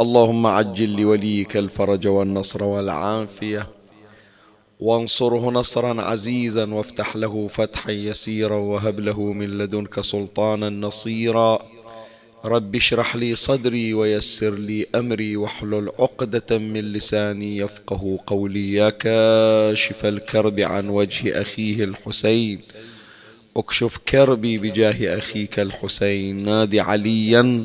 اللهم عجل لوليك الفرج والنصر والعافية، وانصره نصرا عزيزا، وافتح له فتحا يسيرا، وهب له من لدنك سلطانا نصيرا. رب اشرح لي صدري ويسر لي أمري واحلل عقدة من لساني يفقه قولي. يا كاشف الكرب عن وجه أخيه الحسين، اكشف كربي بجاه أخيك الحسين. نادي عليا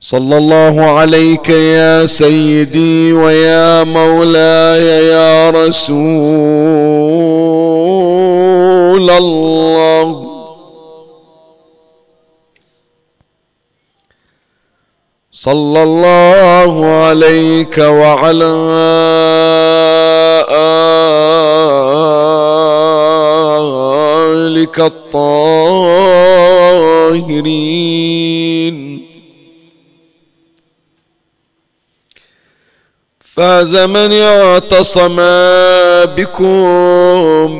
صلى الله عليك يا سيدي ويا مولاي يا رسول الله. صلى الله عليك وعلى آلك الطاهرين. فاز من اعتصم بكم.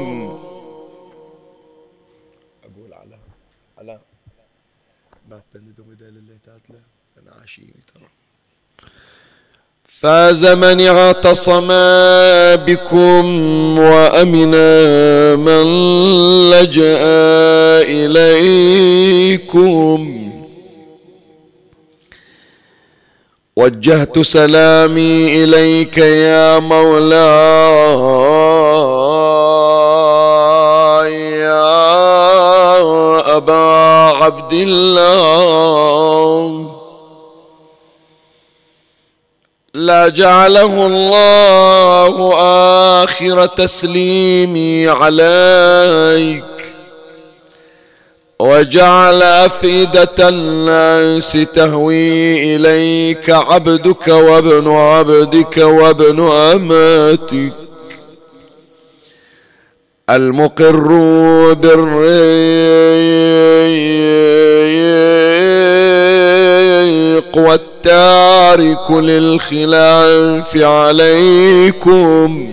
أقول على ما تبلدهم إذا اللي تاتله أنا عاشيني ترى. فاز من اعتصم بكم وأمنا من لجأ إليكم. وجهت سلامي إليك يا مولاي يا أبا عبد الله. لا جعله الله آخر تسليمي عليك، وجعل أفئدة الناس تهوي إليك عبدك وابن عبدك وابن أماتك المقر بالريق والتارك للخلاف عليكم.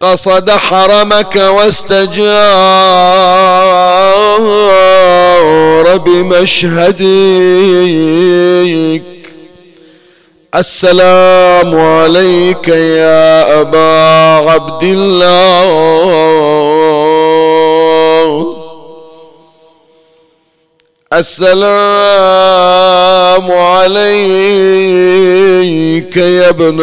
قصد حرمك واستجار بمشهدك. السلام عليك يا أبا عبد الله. السلام عليك يا ابن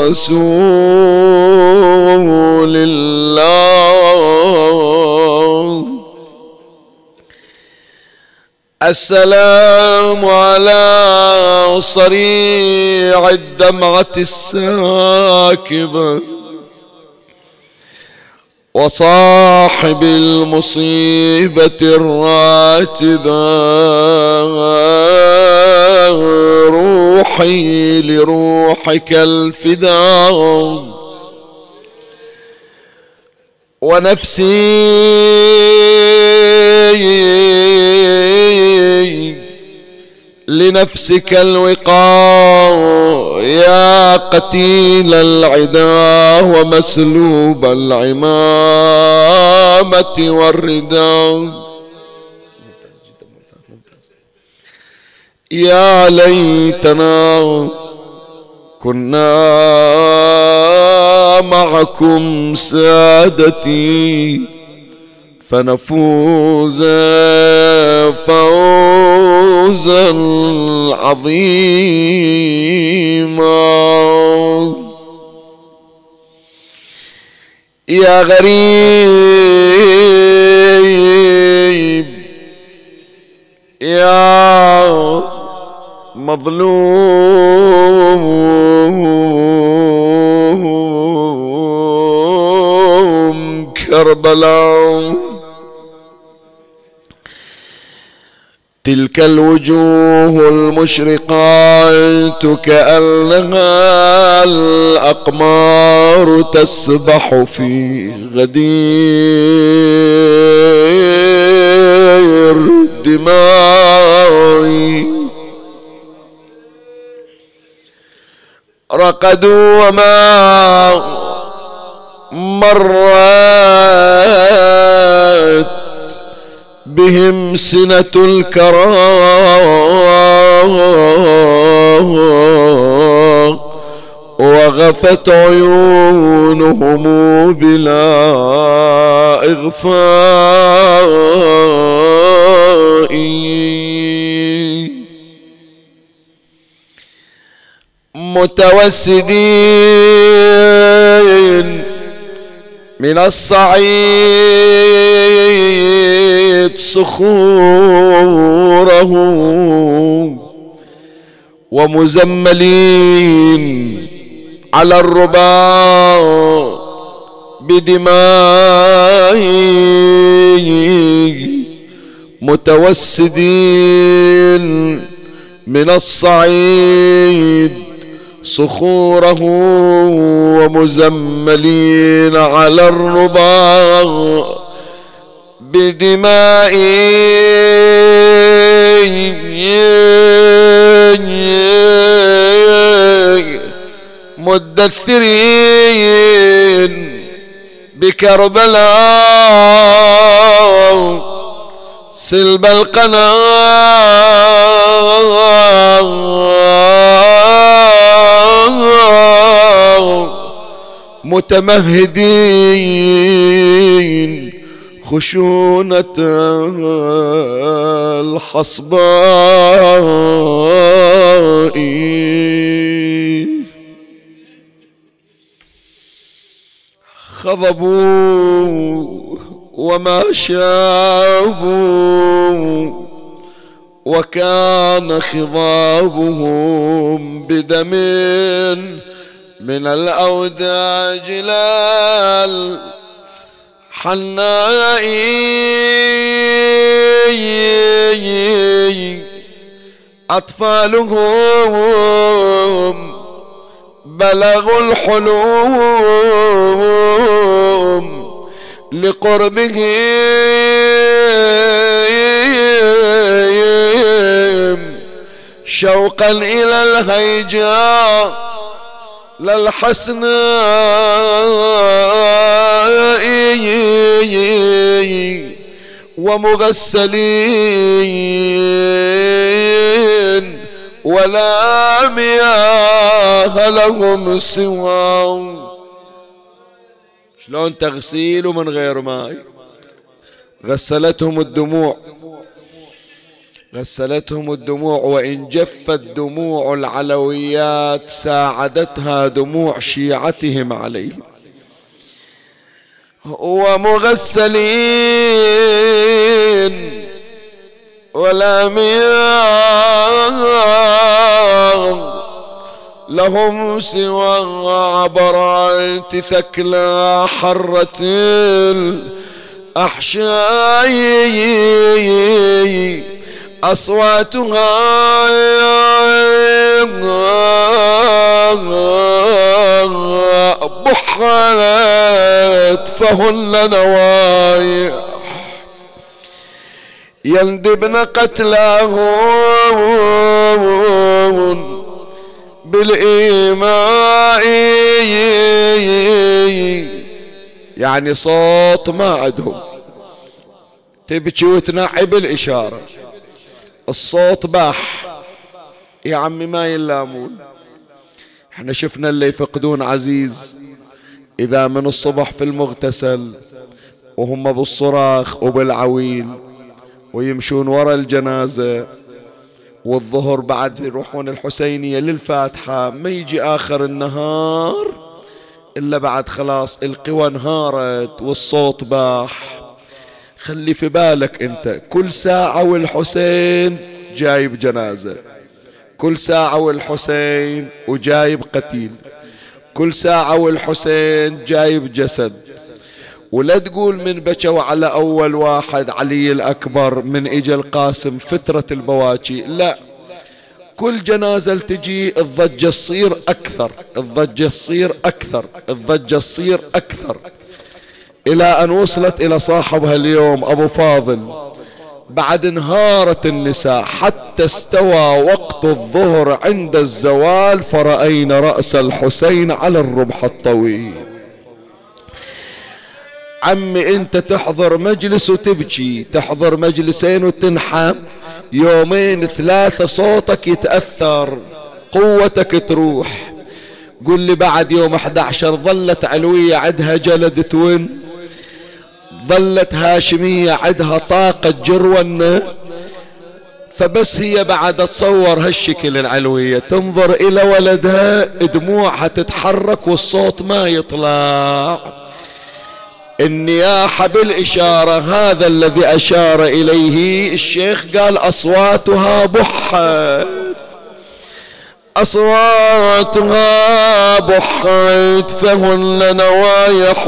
رسول الله. السلام على صريع الدمعة الساكبة وصاحب المصيبة الراتبة. روحي لروحك الفداء، ونفسي لنفسك الوقاء. يا قتيل العدا ومسلوب العمامة والرداء. يا ليتنا كنا معكم سادتي فنفوز فوزا عظيما. يا غريب يا مظلوم كربلاء، تلك الوجوه المشرقات كأنها الأقمار تسبح في غدير دماء رقدوا وما مرت بهم سنة الكرام وغفت عيونهم بلا إغفاء متوسدين من الصعيد صخوره ومزملين على الرباط بدمائي متوسدين من الصعيد صخوره ومزملين على الرباط بدماء مدثرين بكربلاء سلب القناة متمهدين خشونة الحصباء خضبوا وما شابوا وكان خضابهم بدم من الأوداج لا الحناء أطفالهم بلغوا الحلوم لقربه شوقا إلى الهيجاء للحسناء ومغسلين ولا مياه لهم سوى. شلون تغسيل من غير ماء؟ غسلتهم الدموع وإن جفت دموع العلويات ساعدتها دموع شيعتهم عليهم. ومغسلين ولا مياه لهم سوى عبرات ثكلى حرة الأحشاء أصواتها بحرت فهن نوايا يندبن قتلاهن بالإيماء يعني صوت ما عندهم، تبكي وتنعي بالإشارة، الصوت باح يا عمي ما يلامون. احنا شفنا اللي يفقدون عزيز إذا من الصبح في المغتسل وهم بالصراخ وبالعويل ويمشون ورا الجنازة، والظهر بعد يروحون الحسينية للفاتحة، ما يجي آخر النهار إلا بعد خلاص القوى انهارت والصوت باح. خلي في بالك أنت كل ساعة والحسين جايب جنازة، كل ساعة والحسين وجايب قتيل، كل ساعة والحسين جايب جسد. ولا تقول من بكوا على أول واحد علي الأكبر من إجا القاسم فترة البواكي، لا، كل جنازة التجي الضجة تصير أكثر، الضجة تصير أكثر، الضجة تصير أكثر، إلى أن وصلت إلى صاحبها اليوم أبو فاضل. بعد انهارت النساء حتى استوى وقت الظهر عند الزوال، فرأينا رأس الحسين على الربح الطويل. عمي انت تحضر مجلس وتبكي، تحضر مجلسين وتنحم، يومين ثلاثة صوتك يتأثر، قوتك تروح. قل لي بعد يوم 11 ظلت علوية عندها جلد توين، ظلت هاشمية عندها طاقة جرونة. فبس هي بعد تصور هالشكل العلوية تنظر إلى ولدها دموعها تتحرك والصوت ما يطلع. النياحة بالإشارة، هذا الذي أشار إليه الشيخ، قال أصواتها بحت، أصواتها بحت فهن نوايح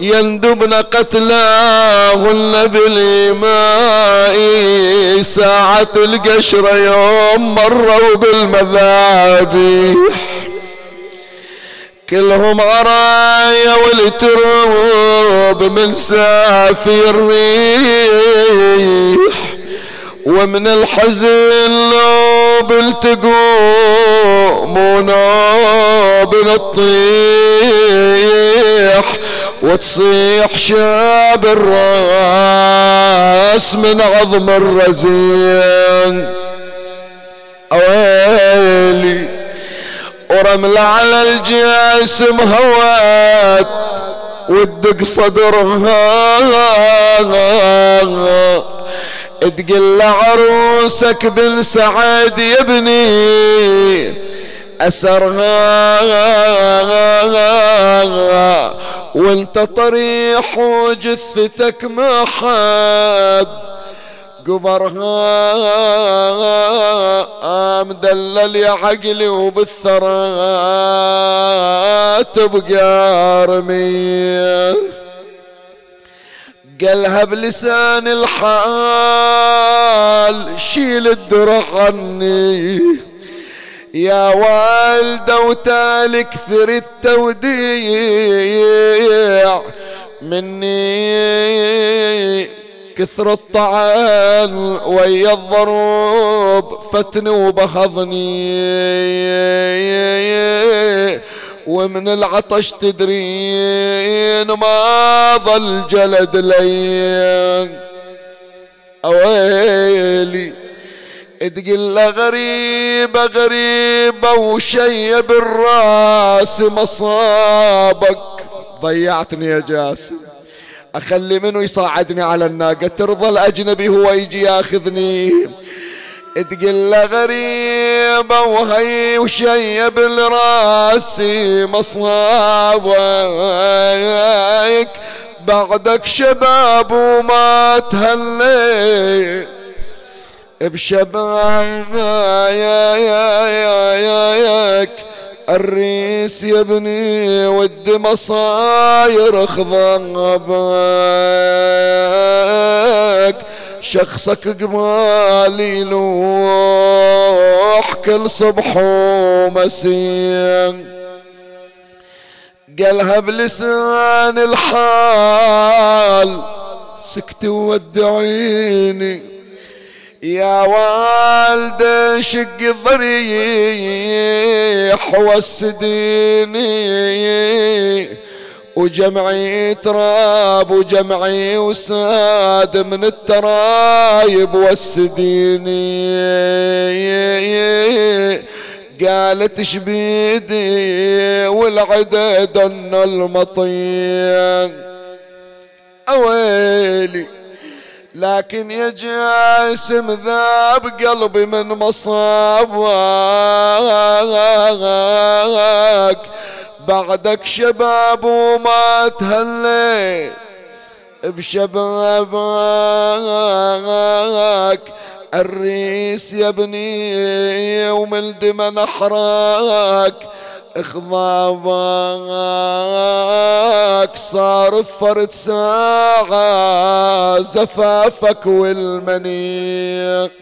يندبن قتلاهن بالإماء ساعة القشرة، يوم مروا بالمذابح كلهم عرايا والتراب من سافي الريح ومن الحزن نوبل تقوم ونوبل تطيح وتصيح شاب الراس من عظم الرزين. اويلي ورمل على الجسم هوات وتدق صدرها، تقل عروسك بن سعد يا ابني أسرها وانت طريح وجثتك ما حد قبرها مدلل يا عقلي وبالثرى تبقى رميه. قالها بلسان الحال شيل الدرع عني يا والدة وتالك كثر التوديع مني كثر الطعن ويا الضروب فتني وبهضني ومن العطش تدرين ما ظل جلد لين. اويلي تقل غريبة غريبة وشي بالراس مصابك، ضيعتني يا جاسم، اخلي منو يصعدني على الناقة؟ ترضى الاجنبي هو يجي ياخذني؟ تقل غريبة وهي وشي بالراسي مصابك بعدك شباب وما تهلي بشبابك الريس يا ابني والدم صاير خضابك شخصك قبالي لوح كل صبح ومسين. قالها بلسان الحال سكت وودعيني يا والدة شق الضريح وسديني وجمعي تراب وجمعي وساد من الترايب والسديني. قالت شبيدي والعدد ان المطين. اويلي لكن يا جاسم ذاب قلبي من مصابك بعدك شباب وما تهلي بشبابك الريس يا ابني وملدم نحرك اخضابك صار فرد ساعة زفافك والمنيق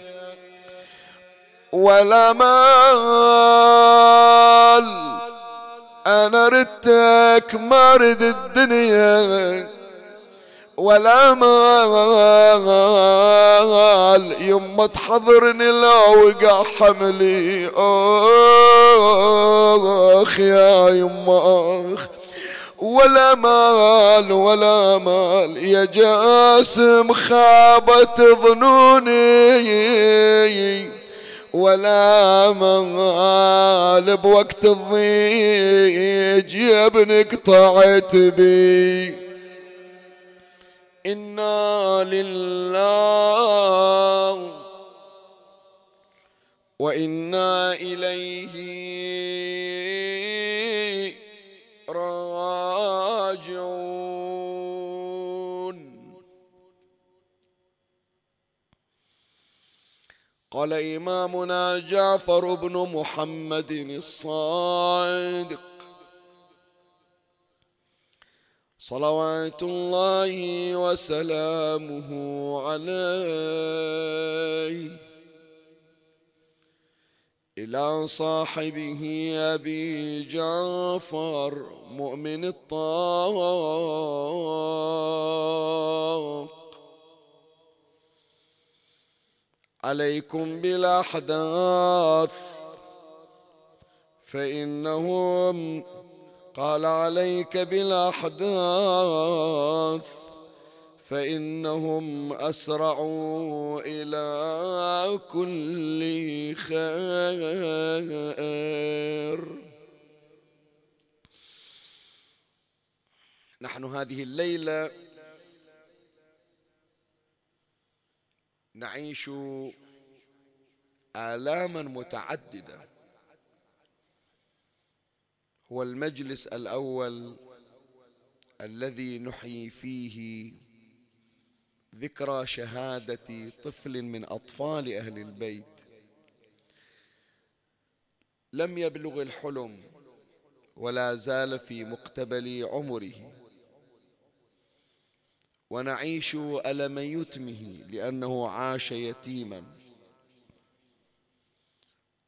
ولا مال. انا ردتك ما رد الدنيا ولا مال، يما تحضرني لو وقع حملي. اخ يا يما اخ، ولا مال ولا مال يا جاسم، خابت ظنوني ولا مال. بوقت الضيج يا ابنك طعت بي. إنا لله وإنا إليه راجعون. قال إمامنا جعفر بن محمد الصادق صلوات الله وسلامه عليه إلى صاحبه أبي جعفر مؤمن الطاق: عليكم بالأحداث فإنهم، قال عليك بالأحداث فإنهم أسرعوا إلى كل خير. نحن هذه الليلة نعيش آلاما متعددة. هو المجلس الأول الذي نحيي فيه ذكرى شهادة طفل من أطفال أهل البيت لم يبلغ الحلم ولا زال في مقتبل عمره، ونعيش ألم يتمه لأنه عاش يتيما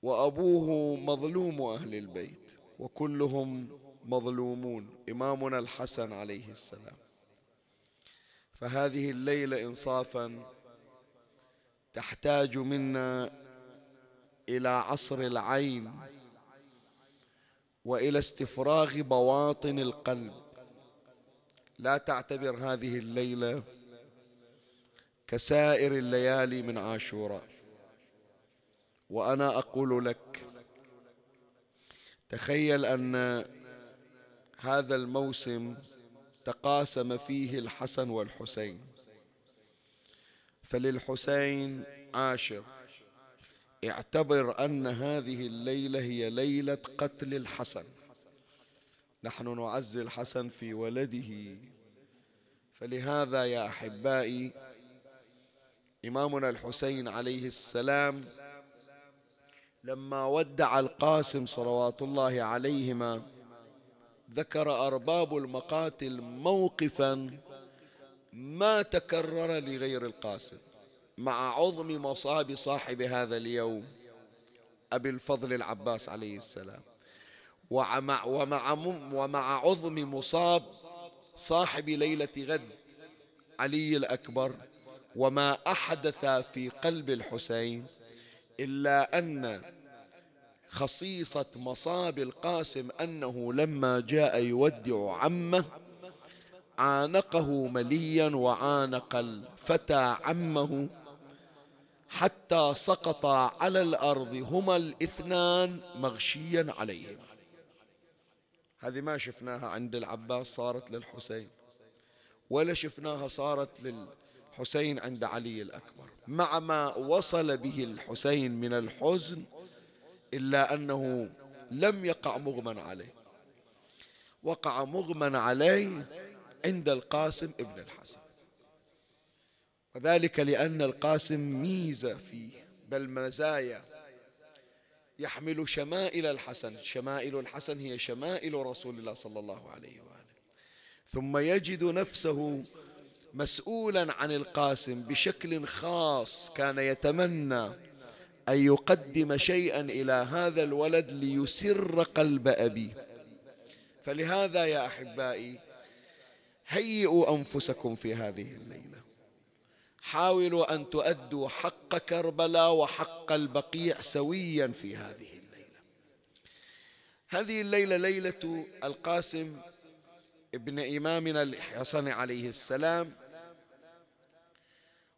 وأبوه مظلوم أهل البيت وكلهم مظلومون، إمامنا الحسن عليه السلام. فهذه الليلة إنصافا تحتاج منا إلى عصر العين وإلى استفراغ بواطن القلب. لا تعتبر هذه الليلة كسائر الليالي من عاشوراء. وأنا أقول لك تخيل أن هذا الموسم تقاسم فيه الحسن والحسين، فللحسين عاشر. اعتبر أن هذه الليلة هي ليلة قتل الحسن. نحن نعزي الحسن في ولده. فلهذا يا أحبائي، إمامنا الحسين عليه السلام لما ودع القاسم صلوات الله عليهما ذكر أرباب المقاتل موقفا ما تكرر لغير القاسم مع عظم مصاب صاحب هذا اليوم أبي الفضل العباس عليه السلام، ومع عظم مصاب صاحب ليلة غد علي الأكبر. وما أحدث في قلب الحسين إلا أن خصيصة مصاب القاسم أنه لما جاء يودع عمه عانقه مليا وعانق الفتى عمه حتى سقط على الأرض هما الاثنان مغشيا عليهم. هذه ما شفناها عند العباس صارت للحسين، ولا شفناها صارت للحسين عند علي الأكبر. مع ما وصل به الحسين من الحزن إلا أنه لم يقع مغمى عليه، وقع مغمى عليه عند القاسم ابن الحسن. وذلك لأن القاسم ميزة فيه بل مزايا، يحمل شمائل الحسن. شمائل الحسن هي شمائل رسول الله صلى الله عليه وآله. ثم يجد نفسه مسؤولا عن القاسم بشكل خاص. كان يتمنى أن يقدم شيئا إلى هذا الولد ليسر قلب أبيه. فلهذا يا أحبائي هيئوا أنفسكم في هذه الليلة، حاولوا أن تؤدوا حق كربلاء وحق البقيع سويا في هذه الليلة. هذه الليلة ليلة القاسم ابن إمامنا الحسن عليه السلام،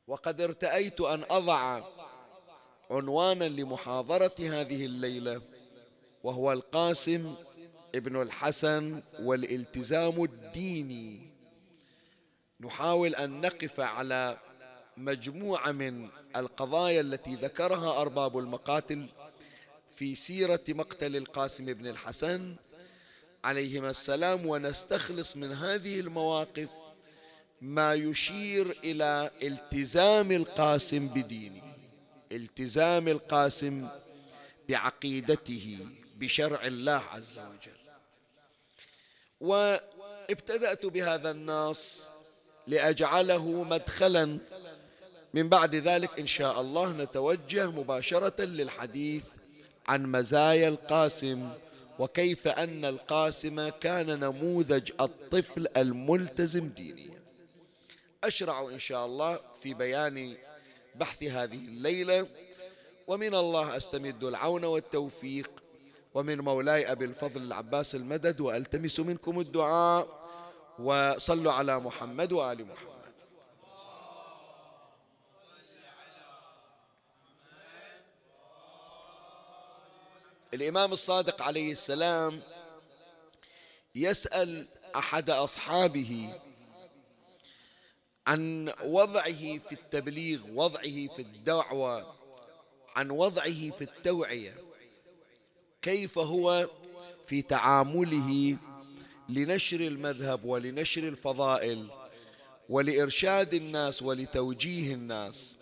وقد ارتأيت أن أضع عنوانا لمحاضرة هذه الليلة، وهو القاسم ابن الحسن والالتزام الديني. نحاول أن نقف على مجموعة من القضايا التي ذكرها أرباب المقاتل في سيرة مقتل القاسم ابن الحسن عليهما السلام، ونستخلص من هذه المواقف ما يشير إلى التزام القاسم بدينه، التزام القاسم بعقيدته بشرع الله عز وجل. وابتدأت بهذا النص لأجعله مدخلا، من بعد ذلك إن شاء الله نتوجه مباشرة للحديث عن مزايا القاسم، وكيف أن القاسم كان نموذج الطفل الملتزم دينيا. أشرع إن شاء الله في بيان بحث هذه الليلة، ومن الله أستمد العون والتوفيق، ومن مولاي أبي الفضل العباس المدد، وألتمس منكم الدعاء، وصلوا على محمد وآل محمد. الإمام الصادق عليه السلام يسأل أحد أصحابه عن وضعه في التبليغ، وضعه في الدعوة، عن وضعه في التوعية، كيف هو في تعامله لنشر المذهب ولنشر الفضائل ولإرشاد الناس ولتوجيه الناس.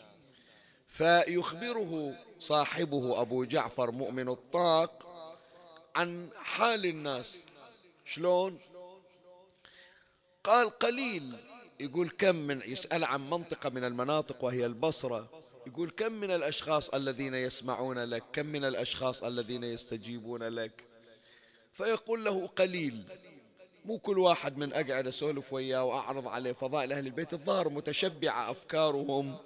فيخبره صاحبه أبو جعفر مؤمن الطاق عن حال الناس. شلون؟ قال قليل. يقول كم من، يسأل عن منطقة من المناطق وهي البصرة، يقول كم من الأشخاص الذين يسمعون لك، كم من الأشخاص الذين يستجيبون لك؟ فيقول له قليل. مو كل واحد من أقعد أسولف وياه وأعرض عليه فضائل أهل البيت، الظاهر متشبعة أفكارهم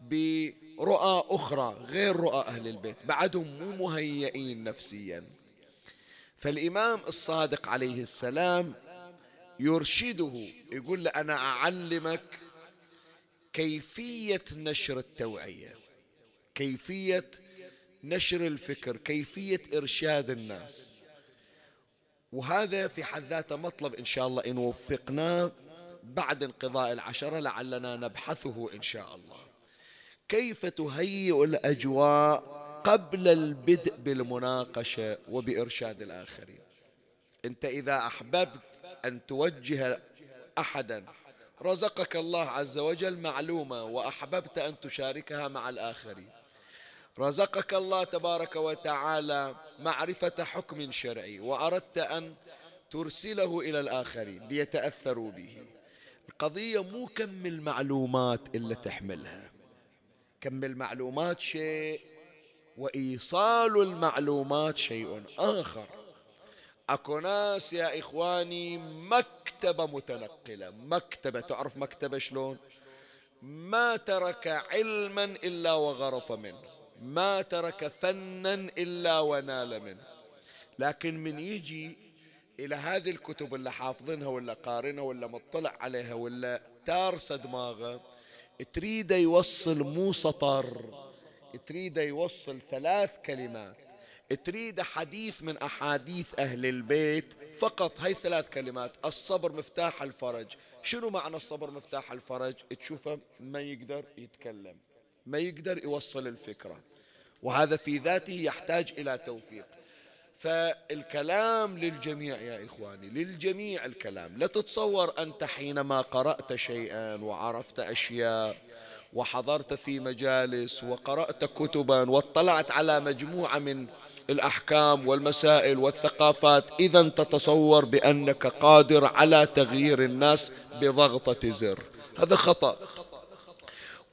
برؤى أخرى غير رؤى أهل البيت، بعدهم مو مهيئين نفسيا. فالإمام الصادق عليه السلام يرشده، يقول له أنا أعلمك كيفية نشر التوعية، كيفية نشر الفكر، كيفية إرشاد الناس. وهذا في حد ذاته مطلب إن شاء الله إن وفقناه بعد انقضاء العشرة لعلنا نبحثه إن شاء الله، كيف تهيئ الأجواء قبل البدء بالمناقشة وبإرشاد الآخرين. أنت إذا أحببت أن توجه أحدا، رزقك الله عز وجل معلومة وأحببت أن تشاركها مع الآخرين، رزقك الله تبارك وتعالى معرفة حكم شرعي وأردت أن ترسله إلى الآخرين ليتأثروا به. القضية مو كم المعلومات إلا تحملها، كم المعلومات شيء وإيصال المعلومات شيء آخر. أكو ناس يا إخواني مكتبة متنقلة، مكتبة، تعرف مكتبة شلون؟ ما ترك علما إلا وغرف منه، ما ترك فنا إلا ونال منه. لكن من يجي إلى هذه الكتب اللي حافظنها ولا قارنها ولا مطلع عليها ولا تارس دماغه، تريد يوصل مو سطر، تريد يوصل ثلاث كلمات، تريد حديث من أحاديث أهل البيت فقط، هاي ثلاث كلمات. الصبر مفتاح الفرج. شنو معنى الصبر مفتاح الفرج؟ تشوفه ما يقدر يتكلم، ما يقدر يوصل الفكرة، وهذا في ذاته يحتاج إلى توفيق. فالكلام للجميع يا إخواني، للجميع الكلام. لا تتصور أنت حينما قرأت شيئا وعرفت أشياء وحضرت في مجالس وقرأت كتبا واطلعت على مجموعة من الأحكام والمسائل والثقافات، إذن تتصور بأنك قادر على تغيير الناس بضغطة زر. هذا خطأ.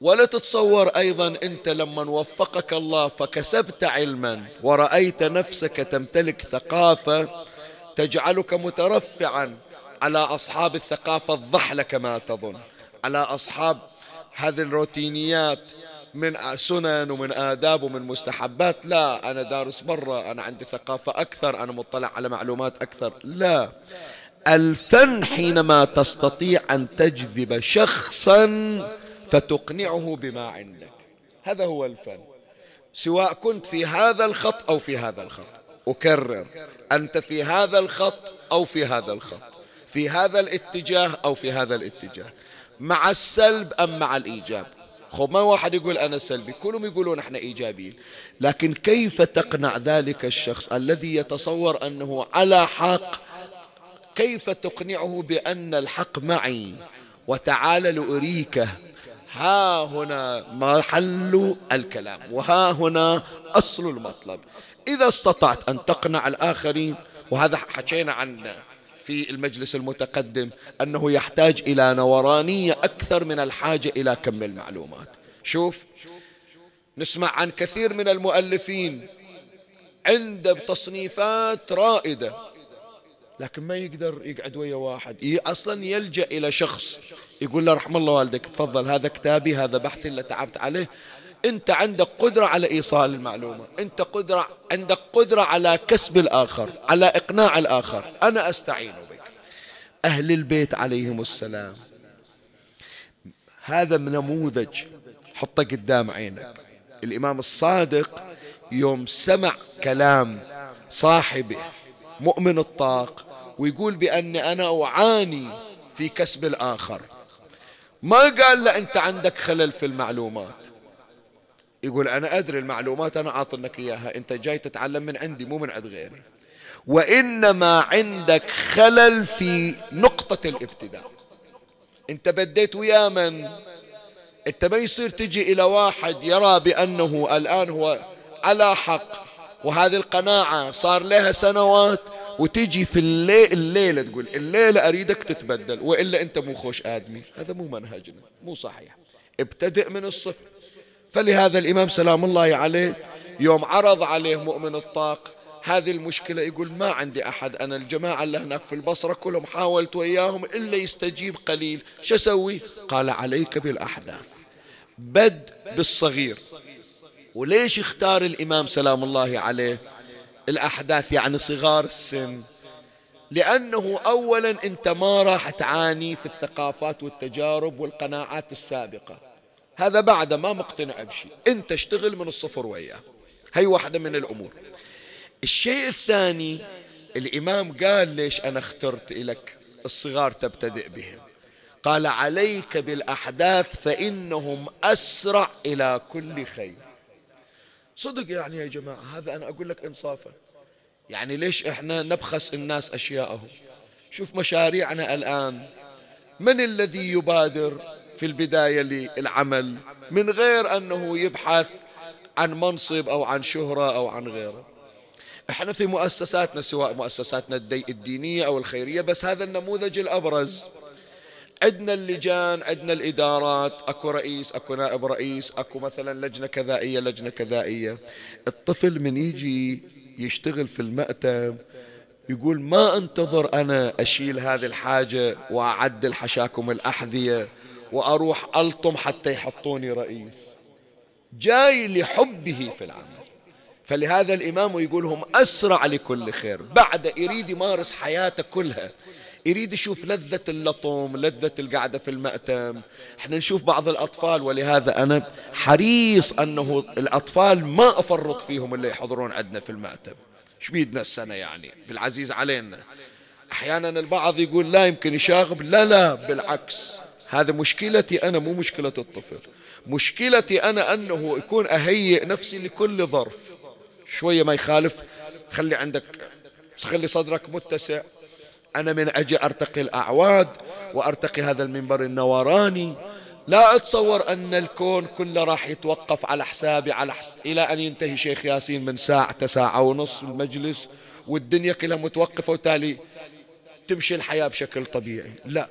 ولا تتصور أيضا أنت لما وفقك الله فكسبت علما ورأيت نفسك تمتلك ثقافة تجعلك مترفعا على أصحاب الثقافة الضحلة كما تظن، على أصحاب هذه الروتينيات من سنن ومن آداب ومن مستحبات. لا، أنا دارس برا، أنا عندي ثقافة أكثر، أنا مطلع على معلومات أكثر. لا، الفن حينما تستطيع أن تجذب شخصا فتقنعه بما عندك، هذا هو الفن، سواء كنت في هذا الخط أو في هذا الخط. أكرر، أنت في هذا الخط أو في هذا الخط، في هذا الاتجاه أو في هذا الاتجاه، مع السلب أم مع الإيجاب. خب ما واحد يقول أنا سلبي، كلهم يقولون إحنا إيجابيين، لكن كيف تقنع ذلك الشخص الذي يتصور أنه على حق؟ كيف تقنعه بأن الحق معي وتعال لأريكه؟ ها هنا محل الكلام وها هنا أصل المطلب. إذا استطعت أن تقنع الآخرين، وهذا حكينا عنه في المجلس المتقدم أنه يحتاج إلى نورانية أكثر من الحاجة إلى كم المعلومات. شوف، نسمع عن كثير من المؤلفين عنده تصنيفات رائدة، لكن ما يقدر يقعد ويا واحد، أصلا يلجأ إلى شخص يقول له رحم الله والدك تفضل، هذا كتابي، هذا بحثي اللي تعبت عليه. أنت عندك قدرة على إيصال المعلومة، أنت عندك قدرة على كسب الآخر، على إقناع الآخر. أنا أستعين بك. أهل البيت عليهم السلام هذا نموذج، حطه قدام عينك. الإمام الصادق يوم سمع كلام صاحبه مؤمن الطاق ويقول بأني أنا أعاني في كسب الآخر، ما قال له أنت عندك خلل في المعلومات، يقول أنا أدري المعلومات، أنا عاطنك إياها، أنت جاي تتعلم من عندي مو من عند غيري، وإنما عندك خلل في نقطة الابتداء. أنت بديت ويا من؟ أنت ما يصير تجي إلى واحد يرى بأنه الآن هو على حق وهذه القناعة صار لها سنوات، وتجي في الليلة تقول الليلة أريدك تتبدل وإلا أنت مو خوش آدمي. هذا مو منهجنا، مو صحيح، ابتدئ من الصفر. فلهذا الإمام سلام الله عليه يوم عرض عليه مؤمن الطاق هذه المشكلة يقول ما عندي أحد، أنا الجماعة اللي هناك في البصرة كلهم حاولت وياهم إلا يستجيب قليل، شو أسوي؟ قال عليك بالأحداث، بد بالصغير. وليش اختار الإمام سلام الله عليه الأحداث يعني صغار السن؟ لأنه أولا أنت ما راح تعاني في الثقافات والتجارب والقناعات السابقة، هذا بعد ما مقتنع بشيء، أنت اشتغل من الصفر وياه. هي واحدة من الأمور. الشيء الثاني الإمام قال ليش أنا اخترت لك الصغار تبتدئ بهم؟ قال عليك بالأحداث فإنهم أسرع إلى كل خير. صدق يعني يا جماعة، هذا أنا أقول لك إنصافا، يعني ليش إحنا نبخس الناس أشياءهم؟ شوف مشاريعنا الآن، من الذي يبادر في البداية للعمل من غير أنه يبحث عن منصب أو عن شهرة أو عن غيره؟ احنا في مؤسساتنا، سواء مؤسساتنا الدينية أو الخيرية، بس هذا النموذج الأبرز. عندنا اللجان، عندنا الإدارات، أكو رئيس، أكو نائب رئيس، أكو مثلا لجنة كذائية، لجنة كذائية. الطفل من يجي يشتغل في المأتم يقول ما أنتظر أنا أشيل هذه الحاجة وأعدل حشاكم الأحذية وأروح ألطم حتى يحطوني رئيس، جاي لحبه في العمل. فلهذا الإمام يقولهم أسرع لكل خير، بعد يريد يمارس حياته كلها، يريد يشوف لذة اللطم، لذة القعدة في المأتم. احنا نشوف بعض الأطفال، ولهذا أنا حريص أنه الأطفال ما أفرط فيهم اللي يحضرون عندنا في المأتم، ايش بيدنا السنة يعني بالعزيز علينا. أحيانا البعض يقول لا يمكن يشاغب، لا بالعكس، هذا مشكلتي أنا مو مشكلة الطفل، مشكلتي أنا أنه يكون أهيئ نفسي لكل ظرف، شوية ما يخالف، خلي عندك، خلي صدرك متسع. أنا من أجي أرتقي الأعواد وأرتقي هذا المنبر النوراني لا أتصور أن الكون كله راح يتوقف على حسابي إلى أن ينتهي شيخ ياسين من ساعة ساعة ونص المجلس والدنيا كلها متوقفة وتالي تمشي الحياة بشكل طبيعي. لا،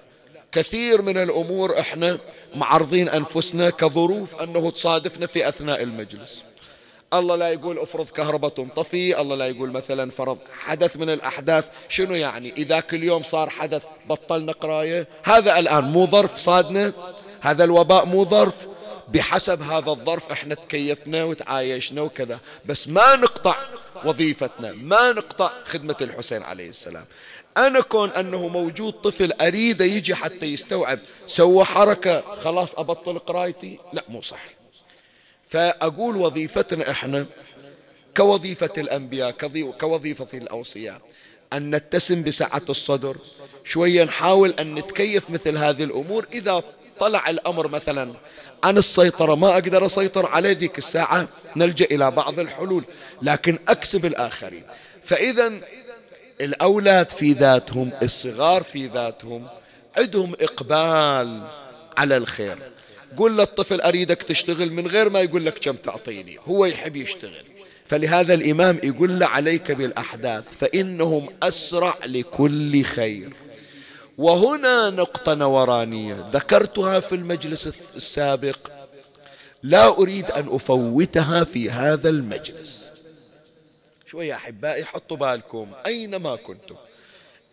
كثير من الأمور إحنا معرضين أنفسنا كظروف أنه تصادفنا في أثناء المجلس. الله لا يقول أفرض كهرباء تنطفي، الله لا يقول مثلا فرض حدث من الأحداث. شنو يعني إذا كل يوم صار حدث بطلنا قراية؟ هذا الآن مو ظرف صادنا، هذا الوباء مو ظرف، بحسب هذا الظرف احنا تكيفنا وتعايشنا وكذا، بس ما نقطع وظيفتنا، ما نقطع خدمة الحسين عليه السلام. أنا كون أنه موجود طفل أريده يجي حتى يستوعب سوى حركة خلاص أبطل قرايتي، لا مو صحيح. فأقول وظيفتنا احنا كوظيفة الأنبياء كوظيفة الأوصياء أن نتسم بسعة الصدر، شوية نحاول أن نتكيف مثل هذه الأمور. إذا طلع الأمر مثلا عن السيطرة ما أقدر أسيطر عليه ذيك الساعة نلجأ إلى بعض الحلول، لكن أكسب الآخرين. فإذا الأولاد في ذاتهم، الصغار في ذاتهم عندهم إقبال على الخير. قل للطفل أريدك تشتغل من غير ما يقول لك كم تعطيني، هو يحب يشتغل. فلهذا الإمام يقول له عليك بالأحداث فإنهم أسرع لكل خير. وهنا نقطة نورانية ذكرتها في المجلس السابق لا أريد أن أفوتها في هذا المجلس. شوية أحبائي حطوا بالكم أينما كنتم،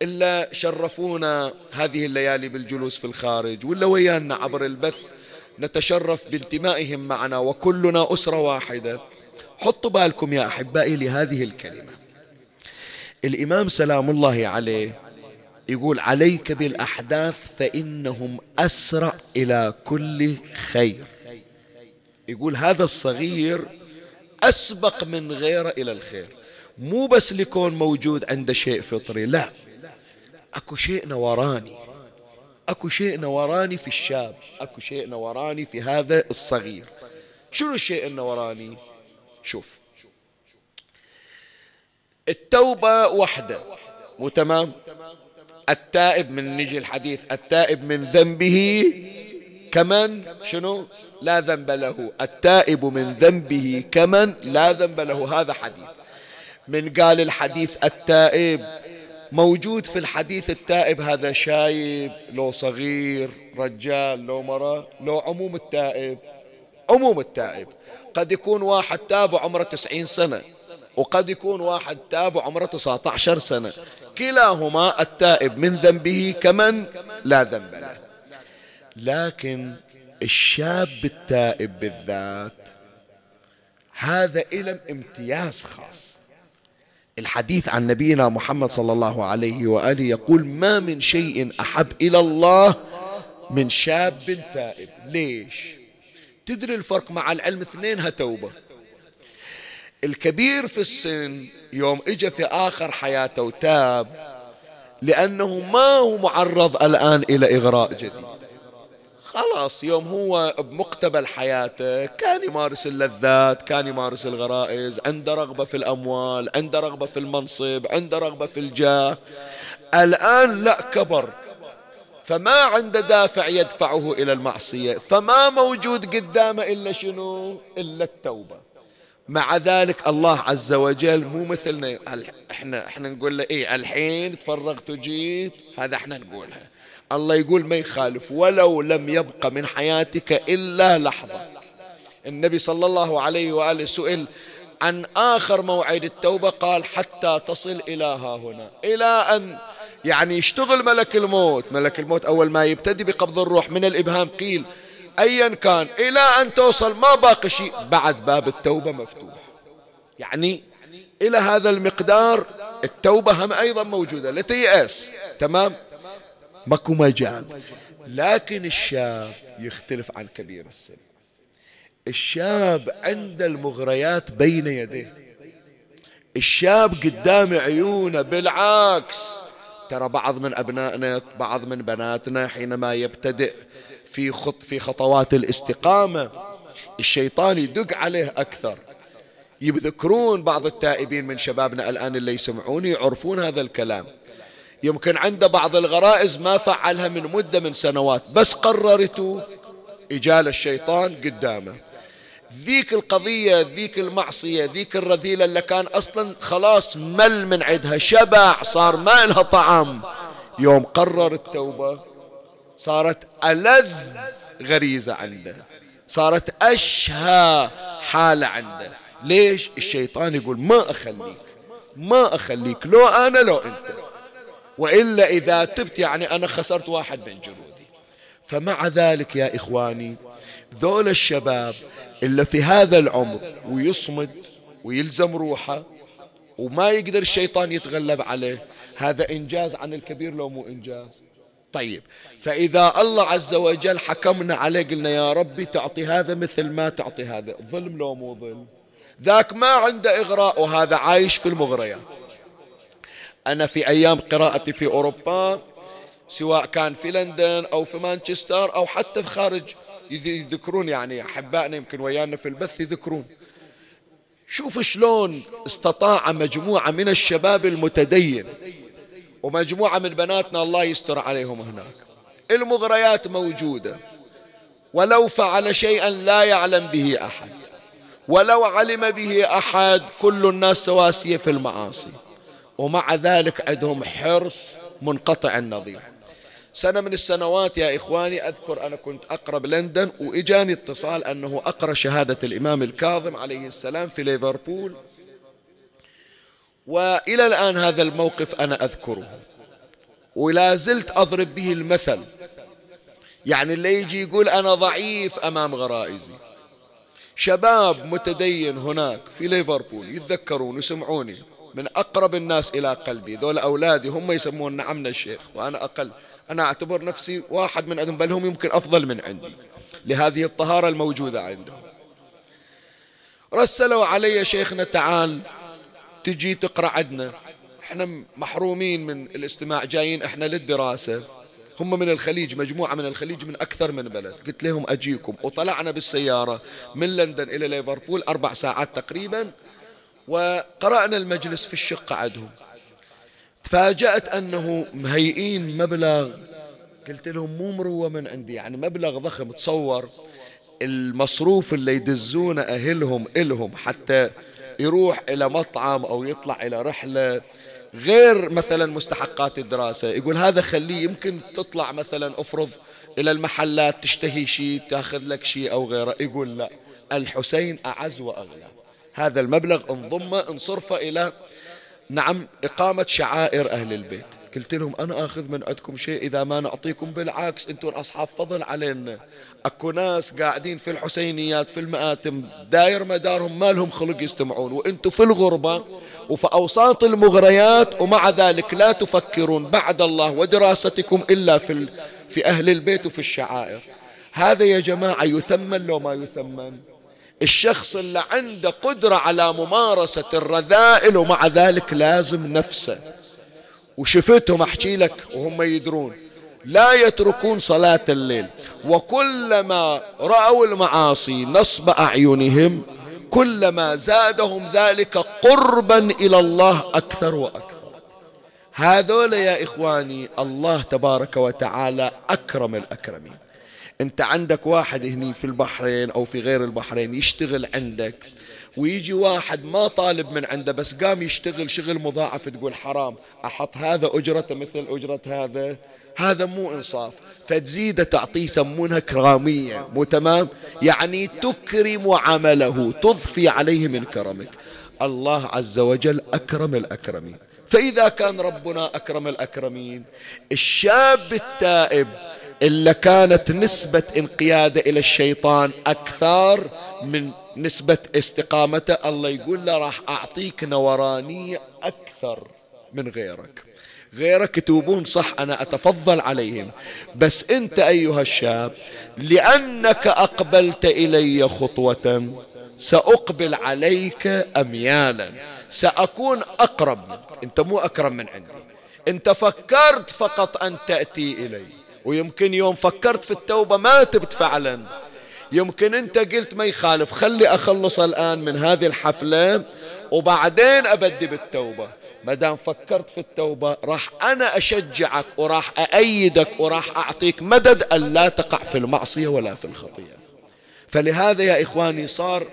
إلا شرفونا هذه الليالي بالجلوس في الخارج ولا ويانا عبر البث نتشرف بانتمائهم معنا وكلنا أسرة واحدة. حطوا بالكم يا أحبائي لهذه الكلمة، الإمام سلام الله عليه يقول عليك بالأحداث فإنهم أسرع إلى كل خير. يقول هذا الصغير أسبق من غيره إلى الخير، مو بس لكون موجود عنده شيء فطري، لا، أكو شيء نوراني، أكو شيء نوراني في الشاب، أكو شيء نوراني في هذا الصغير. شنو الشيء النوراني؟ شوف، التوبة وحدة مو تمام؟ التائب من نجي الحديث التائب من ذنبه كمن شنو لا ذنب له، التائب من ذنبه كمن لا ذنب له. هذا حديث من قال الحديث التائب موجود في الحديث التائب هذا شايب لو صغير رجال لو مرأة لو عموم التائب، عموم التائب قد يكون واحد تاب عمره 90 سنة وقد يكون واحد تاب عمره 19 سنة، كلاهما التائب من ذنبه كمن لا ذنب له. لكن الشاب التائب بالذات هذا إلم امتياز خاص. الحديث عن نبينا محمد صلى الله عليه وآله يقول ما من شيء أحب إلى الله من شاب تائب. ليش؟ تدري الفرق مع العلم اثنينها توبة. الكبير في السن يوم اجى في آخر حياته وتاب لأنه ما هو معرض الآن إلى إغراء جديد، خلاص يوم هو بمقتبل حياته كان يمارس اللذات، كان يمارس الغرائز، عنده رغبة في الأموال، عنده رغبة في المنصب، عنده رغبة في الجاه. الآن لا، كبر فما عنده دافع يدفعه إلى المعصية، فما موجود قدامه إلا شنو؟ إلا التوبة. مع ذلك الله عز وجل مو مثلنا، احنا نقول له ايه الحين تفرغت وجيت، هذا احنا نقولها. الله يقول ما يخالف ولو لم يبق من حياتك إلا لحظة. النبي صلى الله عليه وآله سئل عن آخر موعد التوبة قال حتى تصل إلى ها هنا، إلى أن يعني يشتغل ملك الموت. ملك الموت أول ما يبتدي بقبض الروح من الإبهام قيل أيا كان إلى أن توصل ما باقي شيء، بعد باب التوبة مفتوح. يعني إلى هذا المقدار التوبة هم أيضا موجودة، لا تيأس، تمام، ماكو مجال. لكن الشاب يختلف عن كبير السن، الشاب عند المغريات بين يديه، الشاب قدام عيونه. بالعكس ترى بعض من أبنائنا بعض من بناتنا حينما يبتدئ في خطوات الاستقامة الشيطان يدق عليه أكثر. يذكرون بعض التائبين من شبابنا الآن اللي يسمعوني يعرفون هذا الكلام، يمكن عنده بعض الغرائز ما فعلها من مدة من سنوات، بس قررته إجال الشيطان قدامه. ذيك القضية، ذيك المعصية، ذيك الرذيلة اللي كان أصلا خلاص مل من عدها، شبع، صار ما لها طعم، يوم قرر التوبة صارت ألذ غريزة عنده، صارت أشهى حالة عنده. ليش؟ الشيطان يقول ما أخليك، ما أخليك، لو أنا لو أنت، وإلا إذا تبت يعني أنا خسرت واحد من جنودي. فمع ذلك يا إخواني، ذول الشباب اللي في هذا العمر ويصمد ويلزم روحه وما يقدر الشيطان يتغلب عليه، هذا إنجاز عن الكبير لو مو إنجاز. طيب، فإذا الله عز وجل حكمنا عليه قلنا يا ربي تعطي هذا مثل ما تعطي هذا، ظلم لو مو ظلم. ذاك ما عنده إغراء وهذا عايش في المغريات. أنا في أيام قراءتي في أوروبا، سواء كان في لندن أو في مانشستر أو حتى في خارج، يذكرون يعني أحبائنا يمكن ويانا في البث يذكرون، شوف شلون استطاع مجموعة من الشباب المتدين ومجموعة من بناتنا الله يستر عليهم، هناك المغريات موجودة، ولو فعل شيئا لا يعلم به أحد، ولو علم به أحد، كل الناس سواسية في المعاصي، ومع ذلك عندهم حرص منقطع النظير. سنة من السنوات يا إخواني أذكر أنا كنت أقرأ بلندن، وإجاني اتصال أنه أقرأ شهادة الإمام الكاظم عليه السلام في ليفربول، وإلى الآن هذا الموقف أنا أذكره ولا زلت أضرب به المثل. يعني اللي يجي يقول أنا ضعيف أمام غرائزي، شباب متدين هناك في ليفربول يتذكرون ويسمعوني، من أقرب الناس إلى قلبي، ذول أولادي، هم يسمون عمنا الشيخ وأنا أقل، أنا أعتبر نفسي واحد من عندهم، بل هم يمكن أفضل من عندي لهذه الطهارة الموجودة عندهم. رسلوا علي شيخنا تعال تجي تقرأ عندنا، احنا محرومين من الاستماع، جايين احنا للدراسة، هم من الخليج، مجموعة من الخليج من أكثر من بلد. قلت لهم أجيكم، وطلعنا بالسيارة من لندن إلى ليفربول 4 ساعات تقريبا، وقرأنا المجلس في الشقة عندهم. تفاجأت أنه مهيئين مبلغ، قلت لهم مو مروة من عندي، يعني مبلغ ضخم، تصور المصروف اللي يدزون أهلهم إلهم حتى يروح إلى مطعم أو يطلع إلى رحلة، غير مثلا مستحقات الدراسة. يقول هذا خليه يمكن تطلع مثلا أفرض إلى المحلات تشتهي شيء تأخذ لك شيء أو غيره، يقول لا، الحسين أعز وأغلى، هذا المبلغ انضم انصرفه إلى نعم إقامة شعائر أهل البيت. قلت لهم أنا آخذ من عندكم شيء إذا ما نعطيكم؟ بالعكس، أنتم أصحاب فضل علينا. أكو ناس قاعدين في الحسينيات في المآتم داير مدارهم، ما لهم خلق يستمعون، وأنتم في الغربة وفي أوساط المغريات، ومع ذلك لا تفكرون بعد الله ودراستكم إلا في أهل البيت وفي الشعائر. هذا يا جماعة يثمن لو ما يثمن، الشخص اللي عنده قدرة على ممارسة الرذائل ومع ذلك لازم نفسه. وشفتهم أحكي لك وهم يدرون لا يتركون صلاة الليل، وكلما رأوا المعاصي نصب أعينهم، كلما زادهم ذلك قربا إلى الله أكثر وأكثر. هذول يا إخواني الله تبارك وتعالى أكرم الأكرمين. أنت عندك واحد هنا في البحرين أو في غير البحرين يشتغل عندك، ويجي واحد ما طالب من عنده بس قام يشتغل شغل مضاعف، تقول حرام أحط هذا أجرته مثل أجرة هذا، هذا مو إنصاف، فتزيد تعطيه، يسمونها كرامية، مو تمام؟ يعني تكرم عمله، تضفي عليه من كرمك. الله عز وجل أكرم الأكرمين. فإذا كان ربنا أكرم الأكرمين، الشاب التائب إلا كانت نسبة انقياده إلى الشيطان أكثر من نسبة استقامته، الله يقول له راح أعطيك نورانية أكثر من غيرك، غيرك يتوبون صح أنا أتفضل عليهم، بس أنت أيها الشاب لأنك أقبلت إلي خطوة سأقبل عليك أميالا، سأكون أقرب منك. أنت مو أكرم من عندي، أنت فكرت فقط أن تأتي إلي، ويمكن يوم فكرت في التوبة ما تبت فعلا، يمكن أنت قلت ما يخالف خلي أخلص الآن من هذه الحفلة وبعدين أبدي بالتوبة، ما دام فكرت في التوبة راح أنا أشجعك وراح أأيدك وراح أعطيك مدد ألا تقع في المعصية ولا في الخطيئة. فلهذا يا إخواني صار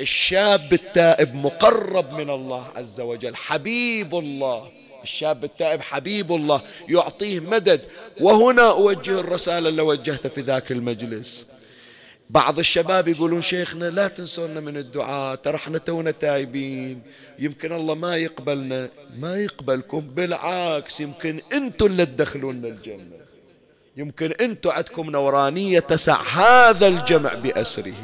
الشاب التائب مقرب من الله عز وجل، حبيب الله. الشاب التائب حبيب الله، يعطيه مدد. وهنا أوجه الرسالة اللي وجهتها في ذاك المجلس. بعض الشباب يقولون شيخنا لا تنسونا من الدعاء، ترى احنا تونا تايبين، يمكن الله ما يقبلنا. ما يقبلكم، بالعكس يمكن انتم اللي تدخلونا الجنة، يمكن انتم عندكم نورانية تسع هذا الجمع بأسره،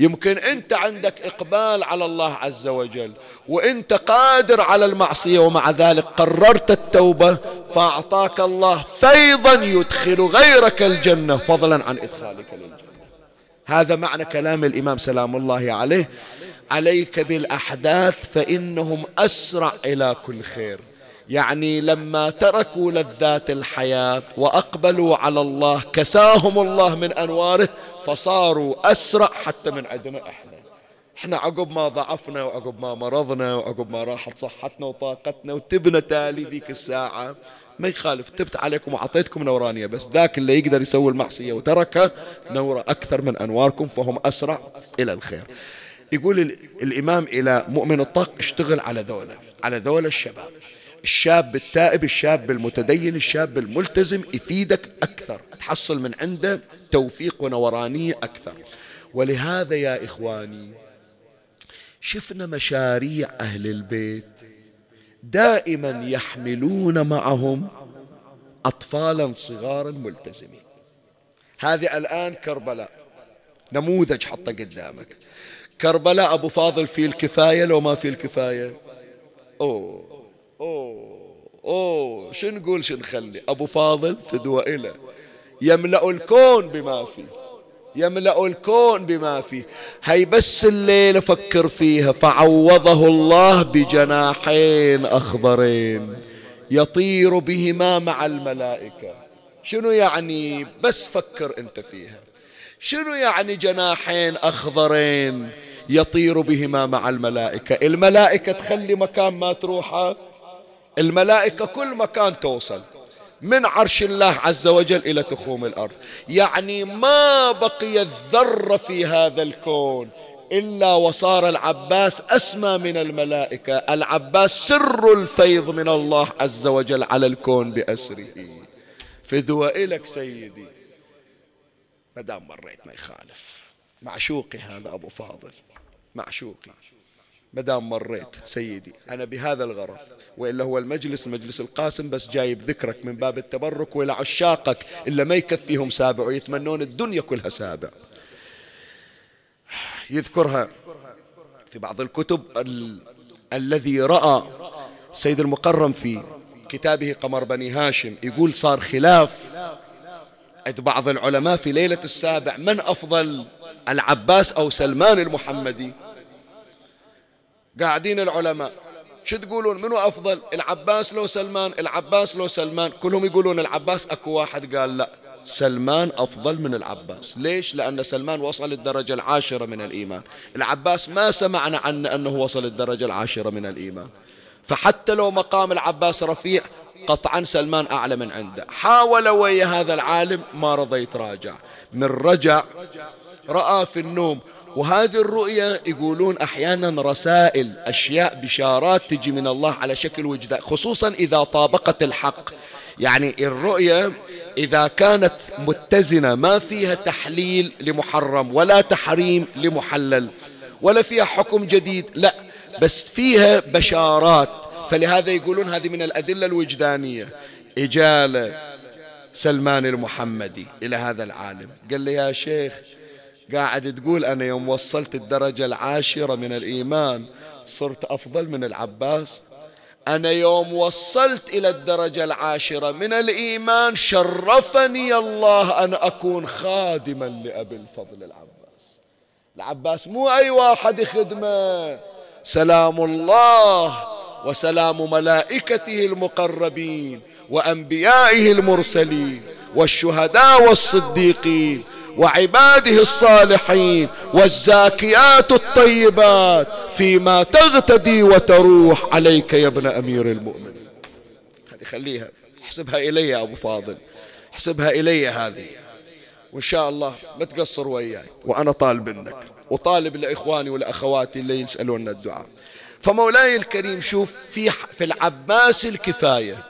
يمكن انت عندك اقبال على الله عز وجل وانت قادر على المعصية ومع ذلك قررت التوبة، فأعطاك الله فيضا يدخل غيرك الجنة فضلا عن ادخالك للجنة. هذا معنى كلام الإمام سلام الله عليه: عليك بالأحداث فإنهم أسرع إلى كل خير. يعني لما تركوا لذات الحياة وأقبلوا على الله كساهم الله من أنواره فصاروا أسرع حتى من عندنا احنا عقب ما ضعفنا وعقب ما مرضنا وعقب ما راحت صحتنا وطاقتنا وتبنا تالي ذيك الساعة. ما يخالف، تبت عليكم وعطيتكم نورانية، بس ذاك اللي يقدر يسوي المعصية وتركها نورة أكثر من أنواركم فهم أسرع إلى الخير. يقول الإمام إلى مؤمن الطاق: اشتغل على ذولا، على ذولا الشباب، الشاب التائب، الشاب المتدين، الشاب الملتزم، يفيدك أكثر، تحصل من عنده توفيق ونورانية أكثر. ولهذا يا إخواني شفنا مشاريع أهل البيت دائما يحملون معهم أطفالا صغارا ملتزمين. هذه الآن كربلاء نموذج حطه قدامك. كربلاء أبو فاضل فيه الكفاية لو ما فيه الكفاية؟ أوه أوه أوه، شو نقول شو نخلي؟ أبو فاضل فدوى إله، يملأ الكون بما فيه، يملأ الكون بما فيه. هي بس الليلة فكر فيها. فعوضه الله بجناحين أخضرين يطير بهما مع الملائكة. شنو يعني؟ بس فكر أنت فيها، شنو يعني جناحين أخضرين يطير بهما مع الملائكة؟ الملائكة تخلي مكان ما تروحها، الملائكة كل مكان توصل من عرش الله عز وجل إلى تخوم الأرض. يعني ما بقي الذرة في هذا الكون إلا وصار العباس أسمى من الملائكة. العباس سر الفيض من الله عز وجل على الكون بأسره. فدوى إلك سيدي، مدام مريت ما يخالف، معشوقي هذا أبو فاضل، معشوقي، مدام مريت سيدي أنا بهذا الغرض. وإلا هو المجلس مجلس القاسم، بس جايب ذكرك من باب التبرك، وإلى عشاقك إلا ما يكفيهم سابع ويتمنون الدنيا كلها سابع. يذكرها في بعض الكتب الذي رأى سيد المقرم في كتابه قمر بني هاشم، يقول صار خلاف عند بعض العلماء في ليلة السابع من أفضل، العباس أو سلمان المحمدي. قاعدين العلماء شو تقولون منو أفضل، العباس لو سلمان؟ العباس لو سلمان؟ كلهم يقولون العباس. أكو واحد قال لا، سلمان أفضل من العباس. ليش؟ لأن سلمان وصل الدرجة العاشرة من الإيمان، العباس ما سمعنا عنه أنه وصل الدرجة العاشرة من الإيمان، فحتى لو مقام العباس رفيع قطعا سلمان أعلى من عنده. حاول ويا هذا العالم ما رضى يتراجع، من رجع رأى في النوم. وهذه الرؤية يقولون أحيانا رسائل، أشياء، بشارات تجي من الله على شكل وجدان، خصوصا إذا طابقت الحق. يعني الرؤية إذا كانت متزنة ما فيها تحليل لمحرم ولا تحريم لمحلل ولا فيها حكم جديد، لا، بس فيها بشارات. فلهذا يقولون هذه من الأدلة الوجدانية. إجال سلمان المحمدي إلى هذا العالم قال لي يا شيخ قاعد تقول أنا يوم وصلت الدرجة العاشرة من الإيمان صرت أفضل من العباس؟ أنا يوم وصلت إلى الدرجة العاشرة من الإيمان شرفني الله أن أكون خادما لأبي الفضل العباس. العباس مو أي واحد يخدمه، سلام الله وسلام ملائكته المقربين وأنبيائه المرسلين والشهداء والصديقين وعباده الصالحين والزاكيات الطيبات فيما تغتدي وتروح عليك يا ابن أمير المؤمنين. هذه خليها، احسبها إلي يا أبو فاضل، احسبها إلي هذه، وإن شاء الله ما تقصر وياي، وأنا طالب منك وطالب لإخواني ولأخواتي اللي يسألوننا الدعاء. فمولاي الكريم، شوف في العباس الكفاية،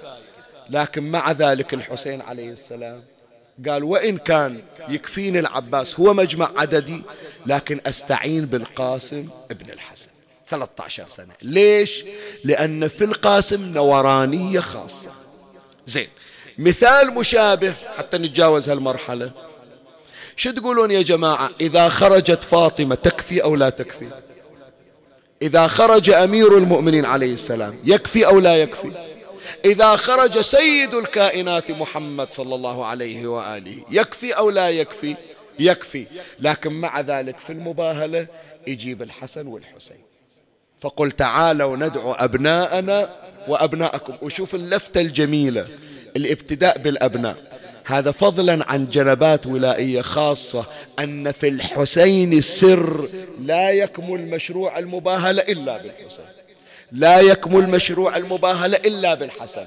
لكن مع ذلك الحسين عليه السلام قال وإن كان يكفيني العباس هو مجمع عددي، لكن أستعين بالقاسم ابن الحسن 13 سنة. ليش؟ لأن في القاسم نورانية خاصة. زين، مثال مشابه حتى نتجاوز هالمرحلة. شو تقولون يا جماعة؟ إذا خرجت فاطمة تكفي أو لا تكفي؟ إذا خرج أمير المؤمنين عليه السلام يكفي أو لا يكفي؟ إذا خرج سيد الكائنات محمد صلى الله عليه وآله يكفي أو لا يكفي؟ يكفي. لكن مع ذلك في المباهلة يجيب الحسن والحسين، فقل تعالوا ندعو أبناءنا وأبناءكم. وشوف اللفتة الجميلة، الابتداء بالأبناء، هذا فضلا عن جنبات ولائية خاصة، أن في الحسين السر. لا يكمل مشروع المباهلة إلا بالحسين، لا يكمل مشروع المباهلة إلا بالحسن،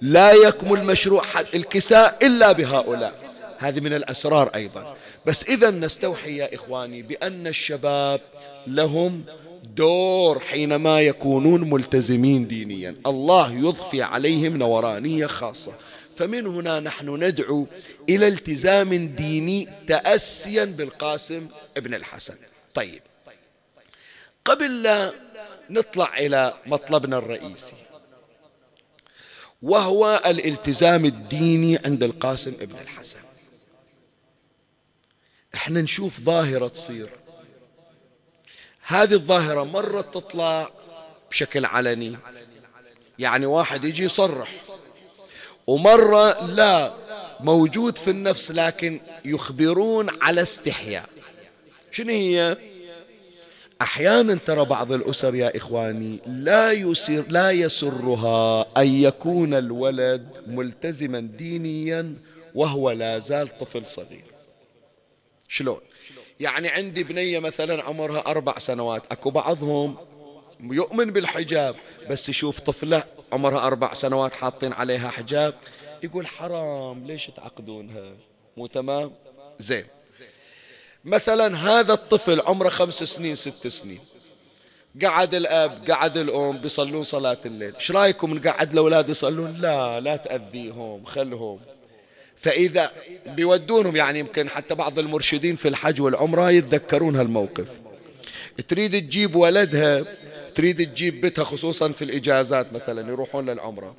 لا يكمل مشروع الكساء إلا بهؤلاء. هذه من الأسرار أيضا. بس إذا نستوحي يا إخواني بأن الشباب لهم دور حينما يكونون ملتزمين دينيا، الله يضفي عليهم نورانية خاصة. فمن هنا نحن ندعو إلى التزام ديني تأسيا بالقاسم ابن الحسن. طيب، قبل لا نطلع إلى مطلبنا الرئيسي وهو الالتزام الديني عند القاسم ابن الحسن، احنا نشوف ظاهرة تصير. هذه الظاهرة مرة تطلع بشكل علني، يعني واحد يجي يصرح، ومرة لا، موجود في النفس لكن يخبرون على استحياء. شنو هي؟ أحيانا ترى بعض الأسر يا إخواني لا يسرها أن يكون الولد ملتزما دينيا وهو لا زال طفل صغير. شلون؟ يعني عندي بنية مثلا عمرها 4 سنوات، أكو بعضهم يؤمن بالحجاب بس يشوف طفلة عمرها 4 سنوات حاطين عليها حجاب يقول حرام، ليش تعقدونها؟ مو تمام؟ زين، مثلا هذا الطفل عمره 5 سنين 6 سنين، قعد الأب قعد الأم بيصلون صلاة الليل، ايش رايكم نقعد الأولاد يصلون؟ لا تأذيهم، خلهم. فإذا بيودونهم، يعني يمكن حتى بعض المرشدين في الحج والعمرة يتذكرون هالموقف. تريد تجيب ولدها، تريد تجيب بيتها، خصوصا في الإجازات مثلا يروحون للعمرة،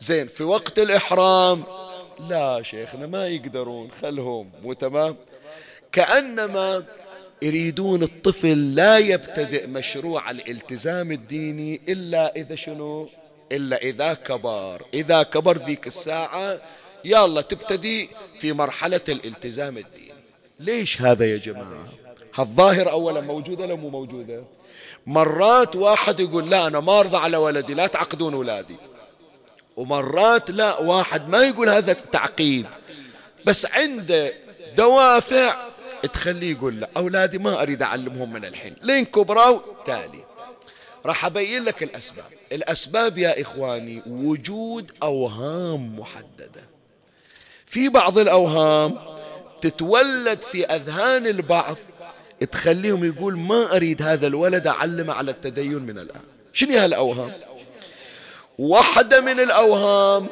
زين، في وقت الإحرام لا شيخنا ما يقدرون، خلهم. مو تمام؟ كأنما يريدون الطفل لا يبتدئ مشروع الالتزام الديني إلا إذا شنو؟ إلا إذا كبر. إذا كبر ذيك الساعة يلا تبتدي في مرحلة الالتزام الديني. ليش هذا يا جماعة؟ هالظاهرة أولا موجودة لو مو موجودة؟ مرات واحد يقول لا أنا ما أرضى على ولدي، لا تعقدون ولادي. ومرات لا، واحد ما يقول هذا التعقيد بس عنده دوافع تخليه يقول لا أولادي ما أريد أعلمهم من الحين لين كبروا. تالي راح أبين لك الأسباب. الأسباب يا إخواني وجود أوهام محددة. في بعض الأوهام تتولد في أذهان البعض تخليهم يقول ما أريد هذا الولد أعلمه على التدين من الآن. شنو هالأوهام؟ واحدة من الأوهام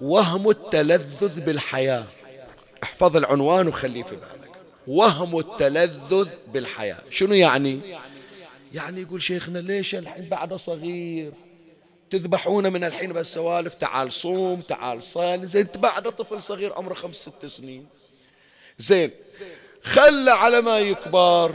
وهم التلذذ بالحياة. احفظ العنوان وخليه في بالك، وهم التلذذ بالحياة. شنو يعني؟ يعني يقول شيخنا ليش الحين بعده صغير تذبحونه من الحين بس سوالف، تعال صوم تعال صال، زين انت بعده طفل صغير عمره 5 6 سنين، زين خلى على ما يكبر.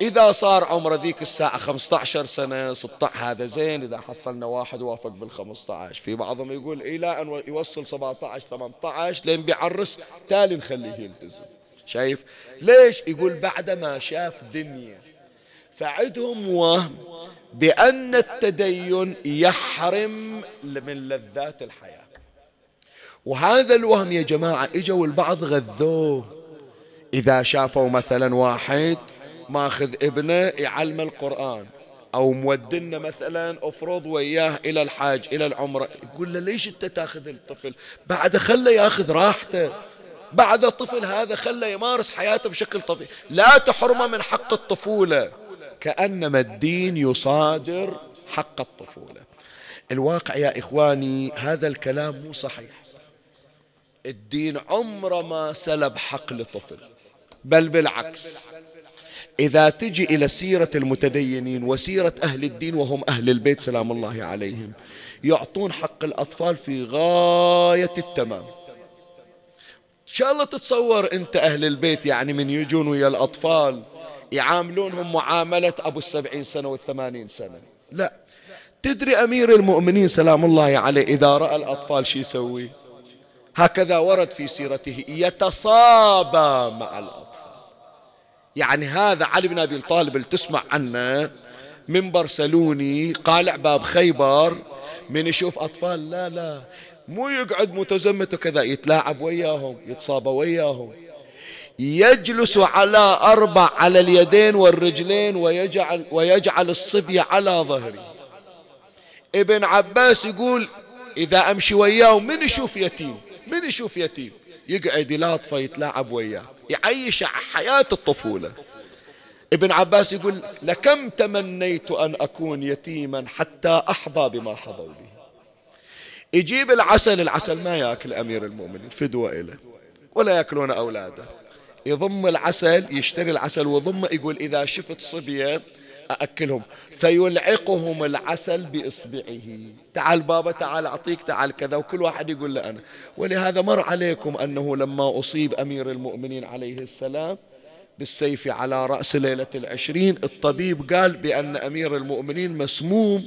إذا صار عمره ذيك الساعة 15 سنة 16 هذا زين، إذا حصلنا واحد وافق بال15. في بعضهم يقول إلى أن يوصل 17 18 لين بيعرس تالي نخليه يلتزم. شايف ليش؟ يقول بعد ما شاف دنيا. فعدهم وهم بأن التدين يحرم من لذات الحياة. وهذا الوهم يا جماعة إجوا البعض غذوه، إذا شافوا مثلا واحد ماخذ ابنه يعلم القرآن أو مودنا مثلا أفرض وياه إلى الحاج إلى العمرة، يقول له ليش أنت تاخذ الطفل؟ بعد خله ياخذ راحته، بعد الطفل هذا خله يمارس حياته بشكل طبيعي، لا تحرمه من حق الطفولة، كأنما الدين يصادر حق الطفولة. الواقع يا إخواني هذا الكلام مو صحيح. الدين عمره ما سلب حق لطفل، بل بالعكس. إذا تجي إلى سيرة المتدينين وسيرة أهل الدين وهم أهل البيت سلام الله عليهم، يعطون حق الأطفال في غاية التمام. إن شاء الله تتصور أنت أهل البيت يعني من يجون ويا الأطفال يعاملونهم معاملة أبو 70 سنة وال80 سنة، لا. تدري أمير المؤمنين سلام الله عليه إذا رأى الأطفال شو يسوي؟ هكذا ورد في سيرته، يتصابى مع الأطفال. يعني هذا علي بن أبي طالب اللي تسمع عنه من برسلوني قالع باب خيبر، من يشوف أطفال لا مو يقعد متزمت وكذا، يتلاعب وياهم، يتصابى وياهم، يجلس على 4 على اليدين والرجلين ويجعل الصبي على ظهري. ابن عباس يقول إذا أمشي وياه من يشوف يتيم يقعد يلاطفه يتلاعب وياه، يعيش حياة الطفولة. ابن عباس يقول لكم تمنيت أن أكون يتيما حتى أحظى بما حظوا به. يجيب العسل ما يأكل أمير المؤمنين فدوة إله ولا يأكلون أولاده، يضم العسل، يشتري العسل وضمه، يقول إذا شفت صبية أأكلهم، فيلعقهم العسل بإصبعه، تعال بابا تعال أعطيك تعال كذا، وكل واحد يقول له أنا. ولهذا مر عليكم أنه لما أصيب أمير المؤمنين عليه السلام بالسيف على رأس ليلة 20، الطبيب قال بأن أمير المؤمنين مسموم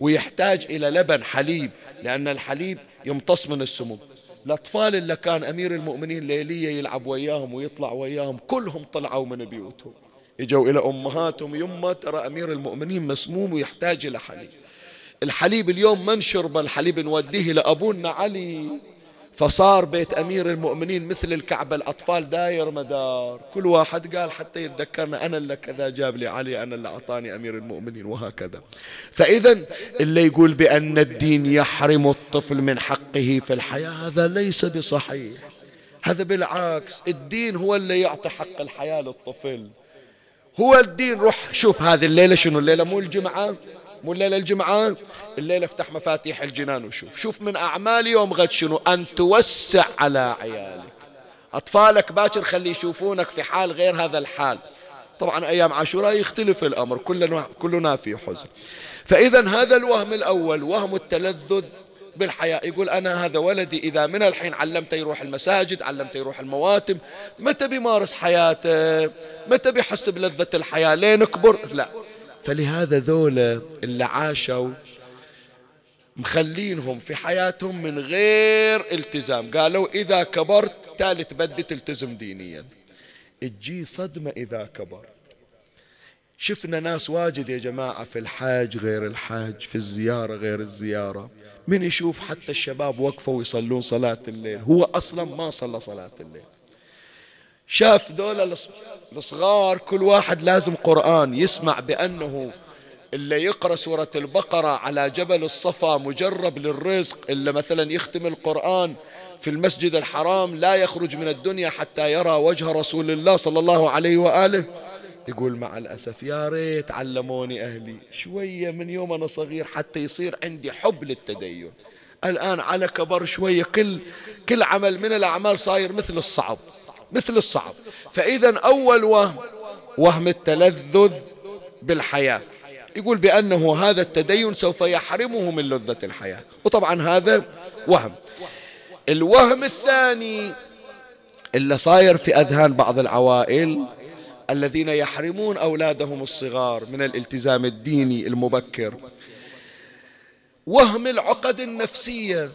ويحتاج إلى لبن حليب لأن الحليب يمتص من السموم. الأطفال اللي كان أمير المؤمنين ليلية يلعب وياهم ويطلع وياهم كلهم طلعوا من بيوتهم، يجوا إلى أمهاتهم، يما ترى أمير المؤمنين مسموم ويحتاج إلى حليب، الحليب اليوم من شرب الحليب نوديه لأبونا علي. فصار بيت أمير المؤمنين مثل الكعبة، الأطفال داير مدار، كل واحد قال حتى يتذكرنا أنا اللي كذا جاب لي علي، أنا اللي أعطاني أمير المؤمنين، وهكذا. فإذا اللي يقول بأن الدين يحرم الطفل من حقه في الحياة هذا ليس بصحيح، هذا بالعكس. الدين هو اللي يعطي حق الحياة للطفل، هو الدين. روح شوف هذه الليلة شنو الليلة، مو الليلة الجمعة، الليلة افتح مفاتيح الجنان وشوف، شوف من أعمال يوم غد شنو، أن توسع على عيالك، أطفالك باكر خلي يشوفونك في حال غير هذا الحال. طبعا أيام عاشوراء يختلف الأمر، كلنا في حزن. فإذا هذا الوهم الأول، وهم التلذذ بالحياة، يقول أنا هذا ولدي إذا من الحين علمته يروح المساجد، علمته يروح المواتم، متى بيمارس حياته، متى بيحس بلذة الحياة، لين يكبر لا. فلهذا ذولا اللي عاشوا مخلينهم في حياتهم من غير التزام، قالوا إذا كبرت تالي تبدي تلتزم دينيا. تجي صدمة إذا كبر. شفنا ناس واجد يا جماعة في الحاج غير الحاج، في الزيارة غير الزيارة، من يشوف حتى الشباب وقفوا يصلون صلاة الليل، هو أصلا ما صلى صلاة الليل. شاف ذولا الصغار كل واحد لازم قرآن، يسمع بأنه اللي يقرأ سورة البقرة على جبل الصفا مجرب للرزق، اللي مثلا يختم القرآن في المسجد الحرام لا يخرج من الدنيا حتى يرى وجه رسول الله صلى الله عليه وآله. يقول مع الأسف يا ريت علموني أهلي شوية من يوم أنا صغير حتى يصير عندي حب للتدين. الآن على كبر شوية كل عمل من الأعمال صاير مثل الصعب. فإذا أول وهم التلذذ بالحياة، يقول بأنه هذا التدين سوف يحرمه من لذة الحياة، وطبعا هذا وهم. الوهم الثاني اللي صاير في أذهان بعض العوائل الذين يحرمون أولادهم الصغار من الالتزام الديني المبكر، وهم العقد النفسية.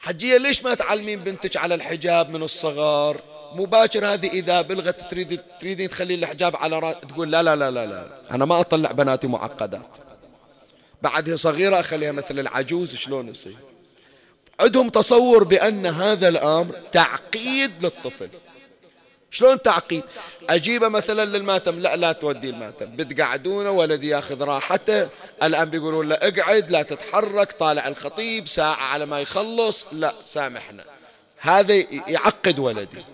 حجية ليش ما تعلمين بنتك على الحجاب من الصغار مباشر؟ هذه إذا بلغت تريدين تخلي الحجاب على رأس، تقول لا أنا ما أطلع بناتي معقدات، بعدها صغيرة أخليها مثل العجوز. شلون يصير؟ عندهم تصور بأن هذا الأمر تعقيد للطفل، شلون تعقيد؟ أجيبه مثلا للماتم، لا لا تودي الماتم، بتقعدونه ولدي ياخذ راحته. الآن بيقولون له اقعد لا تتحرك، طالع الخطيب ساعة على ما يخلص، لا سامحنا. هذا يعقد ولدي.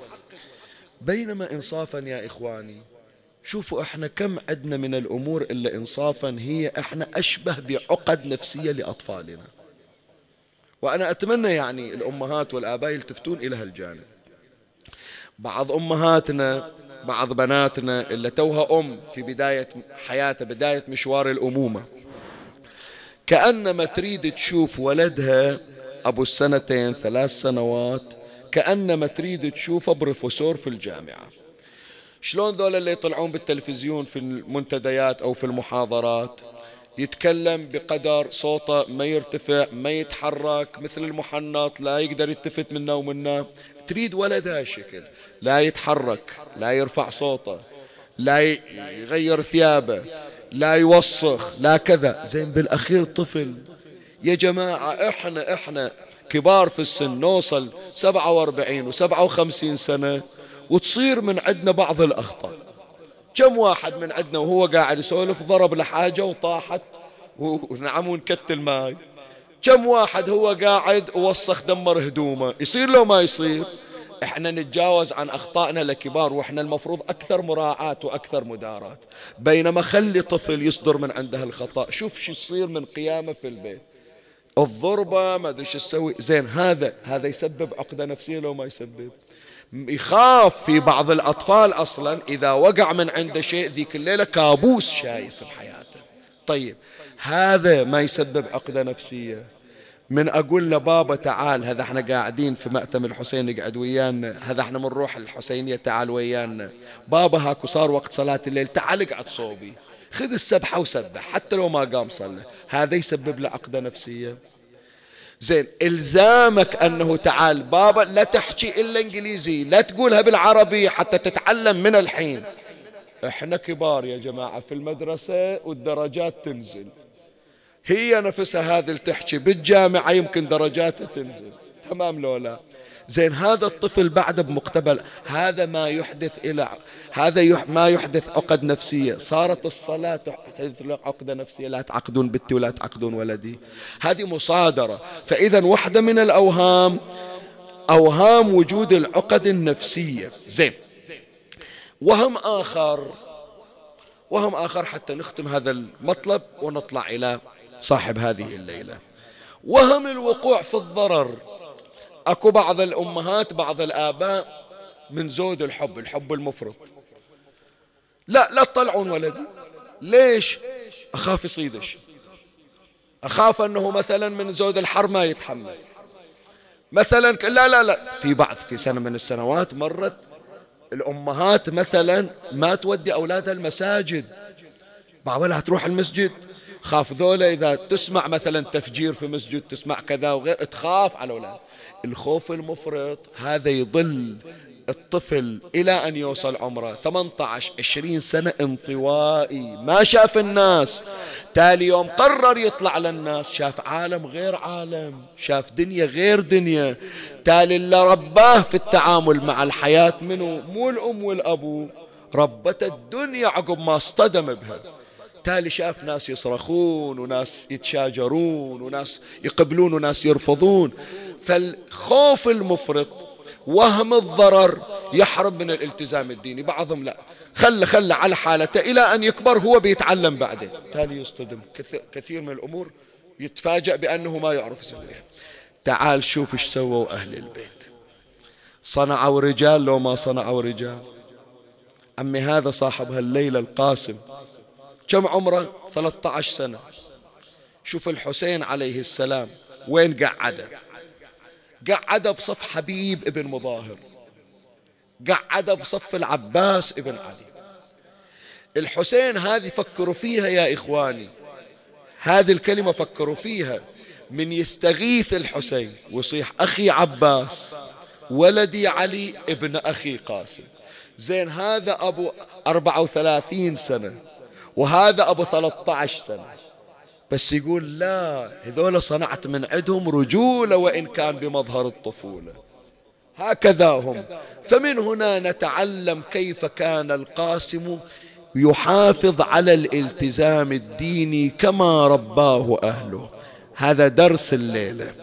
بينما إنصافا يا إخواني شوفوا إحنا كم عندنا من الأمور إلا إنصافا هي إحنا أشبه بعقد نفسية لأطفالنا، وأنا أتمنى يعني الأمهات والآباء يلتفتون إلى هالجانب. بعض أمهاتنا بعض بناتنا اللي توها أم في بداية حياتها، بداية مشوار الأمومة، كأنما تريد تشوف ولدها أبو السنتين 3 سنوات كأنما تريد تشوفه بروفيسور في الجامعة. شلون ذول اللي يطلعون بالتلفزيون في المنتديات أو في المحاضرات يتكلم بقدر صوته، ما يرتفع ما يتحرك، مثل المحنط لا يقدر يلتفت منا ومنا. تريد ولد هالشكل، لا يتحرك، لا يرفع صوته، لا يغير ثيابه، لا يوسخ، لا كذا. زين بالأخير طفل يا جماعة. إحنا كبار في السن نوصل 47 و57 سنة وتصير من عندنا بعض الأخطاء. كم واحد من عندنا وهو قاعد يسولف ضرب لحاجة وطاحت ونعم ونكتل ماي. كم واحد هو قاعد ووسخ دمر هدومه. يصير لو ما يصير. احنا نتجاوز عن اخطائنا لكبار، واحنا المفروض اكثر مراعاة واكثر مدارات. بينما خلي طفل يصدر من عندها الخطأ، شوف شو يصير من قيامه في البيت، الضربة ما ادري شو تسوي. زين هذا يسبب عقدة نفسية لو ما يسبب. يخاف في بعض الأطفال أصلا إذا وقع من عنده شيء ذيك الليلة كابوس شايف بحياته. طيب هذا ما يسبب عقدة نفسية. من أقول لبابا تعال، هذا احنا قاعدين في مأتم الحسين نقعد ويانا، هذا احنا بنروح الحسينية تعال ويانا، بابا هاكو صار وقت صلاة الليل تعال اقعد صوبي، خذ السبحة وسبح حتى لو ما قام صلى. هذا يسبب له عقدة نفسية. زين إلزامك أنه تعال بابا لا تحكي إلا إنجليزي، لا تقولها بالعربي حتى تتعلم من الحين. إحنا كبار يا جماعة في المدرسة والدرجات تنزل، هي نفسها هذه اللي تحكي بالجامعة يمكن درجاتها تنزل، تمام لو لا؟ زين هذا الطفل بعد بمقتبل. هذا ما يحدث إلى ما يحدث عقد نفسية. صارت الصلاة تحدث له عقدة نفسية، لا تعقدون بنتي ولا تعقدون ولدي. هذه مصادرة. فإذا واحدة من الأوهام أوهام وجود العقد النفسية. زين وهم آخر حتى نختم هذا المطلب ونطلع إلى صاحب هذه الليلة، وهم الوقوع في الضرر. أكو بعض الأمهات بعض الآباء من زود الحب المفرط، لا تطلعون ولدي. ليش؟ أخاف يصيدش، أخاف أنه مثلا من زود الحر ما يتحمل مثلا. لا في سنة من السنوات مرت الأمهات مثلا ما تودي أولادها المساجد، بعولها تروح المسجد، خاف ذولا إذا تسمع مثلا تفجير في مسجد، تسمع كذا وغير، تخاف على أولادها. الخوف المفرط هذا يضل الطفل إلى أن يوصل عمره 18-20 سنة انطوائي، ما شاف الناس. تالي يوم قرر يطلع للناس شاف عالم غير عالم، شاف دنيا غير دنيا. تالي اللي رباه في التعامل مع الحياة منه مو الأم والأبو، ربت الدنيا عقب ما اصطدم بها. تالي شاف ناس يصرخون وناس يتشاجرون وناس يقبلون وناس يرفضون. فالخوف المفرط وهم الضرر يحرم من الالتزام الديني. بعضهم لا خلى على حالته إلى أن يكبر، هو بيتعلم بعدين. تالي يصطدم كثير من الأمور يتفاجأ بأنه ما يعرف يسويها. تعال شوف ايش سووا أهل البيت، صنعوا رجال لو ما صنعوا رجال. عمي هذا صاحب هالليلة القاسم كم عمره؟ 13 سنة. شوف الحسين عليه السلام وين قعده بصف حبيب ابن مظاهر، قعده بصف العباس ابن علي. الحسين هذه فكروا فيها يا إخواني، هذه الكلمة فكروا فيها. من يستغيث الحسين ويصيح أخي عباس ولدي علي ابن أخي قاسم. زين هذا أبو 34 سنة وهذا أبو 13 سنة، بس يقول لا هذول صنعت من عندهم رجولة وإن كان بمظهر الطفولة. هكذا هم. فمن هنا نتعلم كيف كان القاسم يحافظ على الالتزام الديني كما رباه أهله. هذا درس الليلة،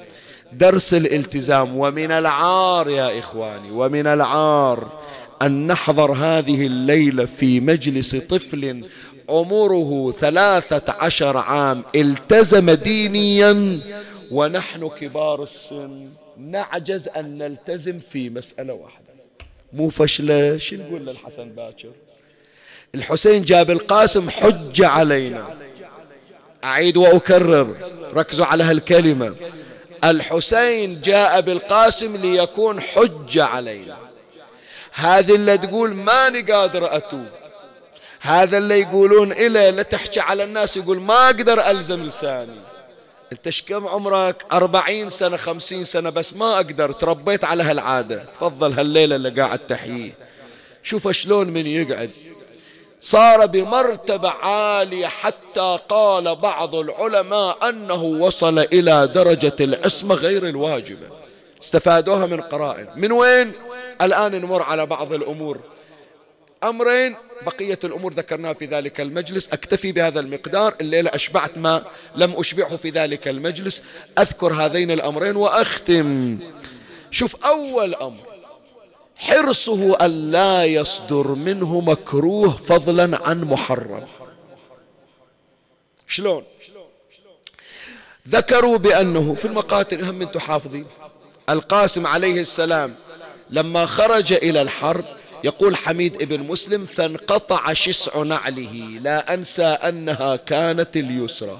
درس الالتزام. ومن العار يا إخواني، ومن العار أن نحضر هذه الليلة في مجلس طفل عمره 13 عام التزم دينيا ونحن كبار السن نعجز أن نلتزم في مسألة واحدة. مو فشلة، شو نقول للحسن باكر؟ الحسين جاب القاسم حجة علينا. أعيد وأكرر، ركزوا على هالكلمة، الحسين جاء بالقاسم ليكون حجة علينا. هذا اللي تقول ماني قادر أتوب، هذا اللي يقولون إله لا تحكي على الناس، يقول ما أقدر ألزم لساني. انت شكم عمرك؟ 40 سنة 50 سنة، بس ما أقدر، تربيت على هالعادة. تفضل هالليلة اللي قاعد تحييه، شوف شلون من يقعد صار بمرتبة عالية، حتى قال بعض العلماء أنه وصل إلى درجة العصمة غير الواجبة. استفادوها من قرائن. من وين؟ الآن نمر على بعض الأمور. أمرين، بقية الأمور ذكرناها في ذلك المجلس، أكتفي بهذا المقدار. الليلة أشبعت ما لم أشبعه في ذلك المجلس. أذكر هذين الأمرين وأختم. شوف، أول أمر حرصه ألا يصدر منه مكروه فضلا عن محرم. شلون؟ ذكروا بأنه في المقاتل هم من تحافظين. القاسم عليه السلام لما خرج إلى الحرب يقول حميد ابن مسلم فانقطع شسع نعله، لا أنسى أنها كانت اليسرى،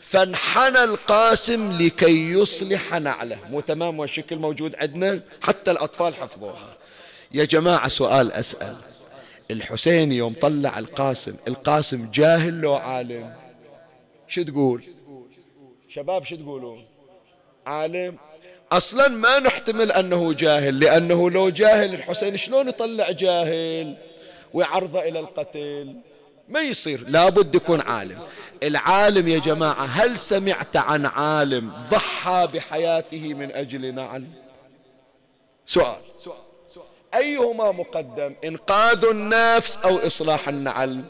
فانحنى القاسم لكي يصلح نعله. مو تمام والشكل موجود عندنا، حتى الأطفال حفظوها. يا جماعة سؤال أسأل، الحسين يوم طلع القاسم، القاسم جاهل لو عالم؟ شو تقول شباب؟ شو تقولون؟ عالم. أصلا ما نحتمل أنه جاهل، لأنه لو جاهل الحسين شلون يطلع جاهل ويعرضه إلى القتل؟ ما يصير، لابد يكون عالم. العالم يا جماعة، هل سمعت عن عالم ضحى بحياته من أجل نعل؟ سؤال، أيهما مقدم، إنقاذ النفس أو إصلاح النعل؟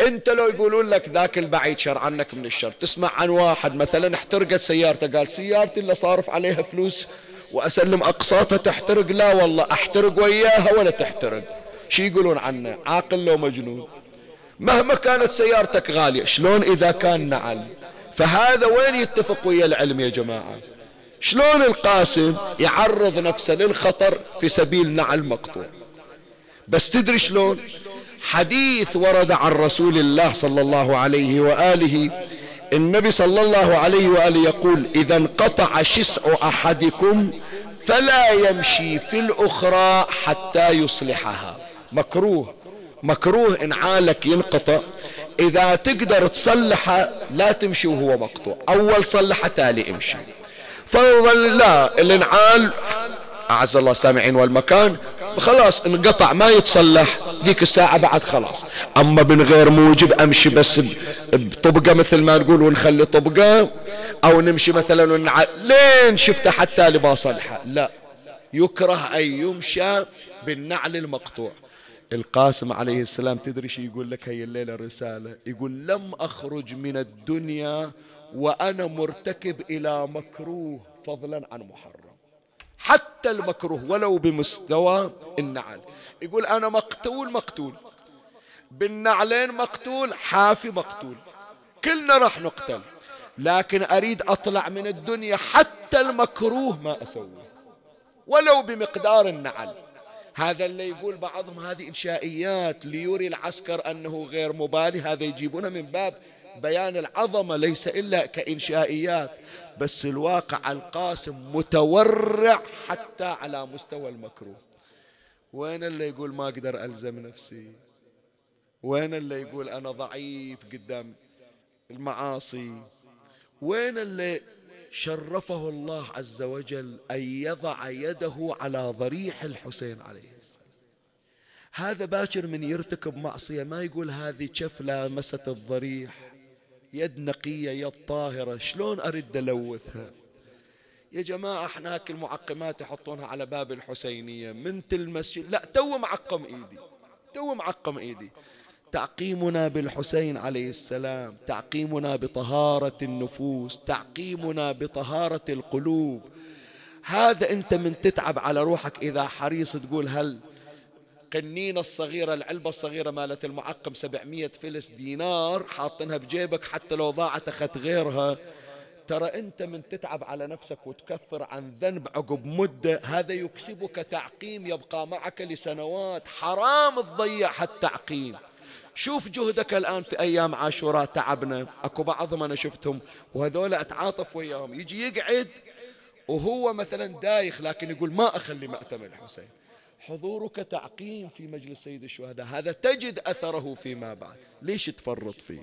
أنت لو يقولون لك ذاك البعيد شر عنك من الشر، تسمع عن واحد مثلا احترقت سيارته، قال سيارتي اللي صارف عليها فلوس وأسلم أقساطها تحترق، لا والله أحترق وياها ولا تحترق. شي يقولون عنه؟ عاقل لو مجنون. مهما كانت سيارتك غالية، شلون إذا كان نعل؟ فهذا وين يتفق ويا العلم يا جماعة؟ شلون القاسم يعرض نفسه للخطر في سبيل نعل مقطوع؟ بس تدري شلون؟ حديث ورد عن رسول الله صلى الله عليه وآله، النبي صلى الله عليه وآله يقول إذا انقطع شسع أحدكم فلا يمشي في الأخرى حتى يصلحها. مكروه، مكروه إن عالك ينقطع، إذا تقدر تصلحه لا تمشي وهو مقطوع، أول صلحه تالي امشي. فظل لا الانعال أعز الله سامعين والمكان، خلاص انقطع ما يتصلح ذيك الساعة بعد خلاص. أما من غير موجب أمشي بس بطبقة مثل ما نقول ونخلي طبقة، أو نمشي مثلا ونعال لين شفته حتى لما صلحه، لا، يكره أن يمشى بالنعل المقطوع. القاسم عليه السلام تدري شي يقول لك هي الليلة رسالة، يقول لم أخرج من الدنيا وأنا مرتكب إلى مكروه فضلا عن محرم، حتى المكروه ولو بمستوى النعل. يقول أنا مقتول، مقتول بالنعلين، مقتول حافي، مقتول، كلنا راح نقتل، لكن أريد أطلع من الدنيا حتى المكروه ما أسوي ولو بمقدار النعل. هذا اللي يقول بعضهم هذه إنشائيات ليري العسكر أنه غير مبالي، هذا يجيبونه من باب بيان العظمة، ليس إلا كإنشائيات. بس الواقع القاسم متورع حتى على مستوى المكروه. وين اللي يقول ما أقدر ألزم نفسي؟ وين اللي يقول أنا ضعيف قدام المعاصي؟ وين اللي شرفه الله عز وجل أن يضع يده على ضريح الحسين عليه السلام؟ هذا باكر من يرتكب معصية ما يقول هذه شف لامست الضريح، يد نقية، يد طاهرة، شلون أرد ألوثها؟ يا جماعة هناك المعقمات يحطونها على باب الحسينية من المسجد، لا تو معقم إيدي، تو معقم إيدي. تعقيمنا بالحسين عليه السلام، تعقيمنا بطهارة النفوس، تعقيمنا بطهارة القلوب. هذا أنت من تتعب على روحك إذا حريص تقول هل قنينة الصغيرة، العلبة الصغيرة مالت المعقم 700 فلس دينار حاطنها بجيبك حتى لو ضاعت أخذت غيرها. ترى أنت من تتعب على نفسك وتكفر عن ذنب عقب مدة، هذا يكسبك تعقيم يبقى معك لسنوات. حرام تضيع هالتعقيم. شوف جهدك الآن في أيام عاشوراء تعبنا، أكو بعضهم أنا شفتهم وهذول أتعاطف وياهم، يجي يقعد وهو مثلا دايخ لكن يقول ما أخلي مأتم الحسين. حضورك تعقيم في مجلس سيد الشهداء، هذا تجد أثره فيما بعد. ليش تفرط فيه؟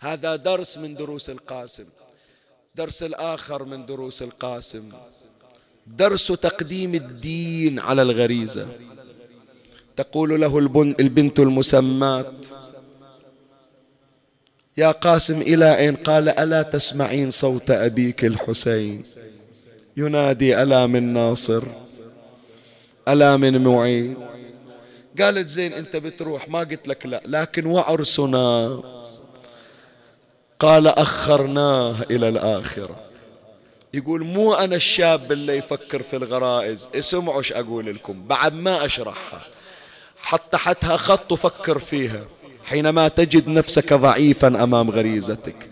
هذا درس من دروس القاسم. درس الآخر من دروس القاسم درس تقديم الدين على الغريزة. تقول له البنت المسمات: يا قاسم إلى أين؟ قال: ألا تسمعين صوت أبيك الحسين ينادي ألا من ناصر، ألا من معين؟ قالت: زين أنت بتروح، ما قلت لك لا، لكن وعرسنا. قال: أخرناه إلى الآخرة. يقول مو أنا الشاب اللي يفكر في الغرائز، اسمعوا ايش أقول لكم بعد ما أشرحها، حط تحتها خط وفكر فيها حينما تجد نفسك ضعيفا أمام غريزتك.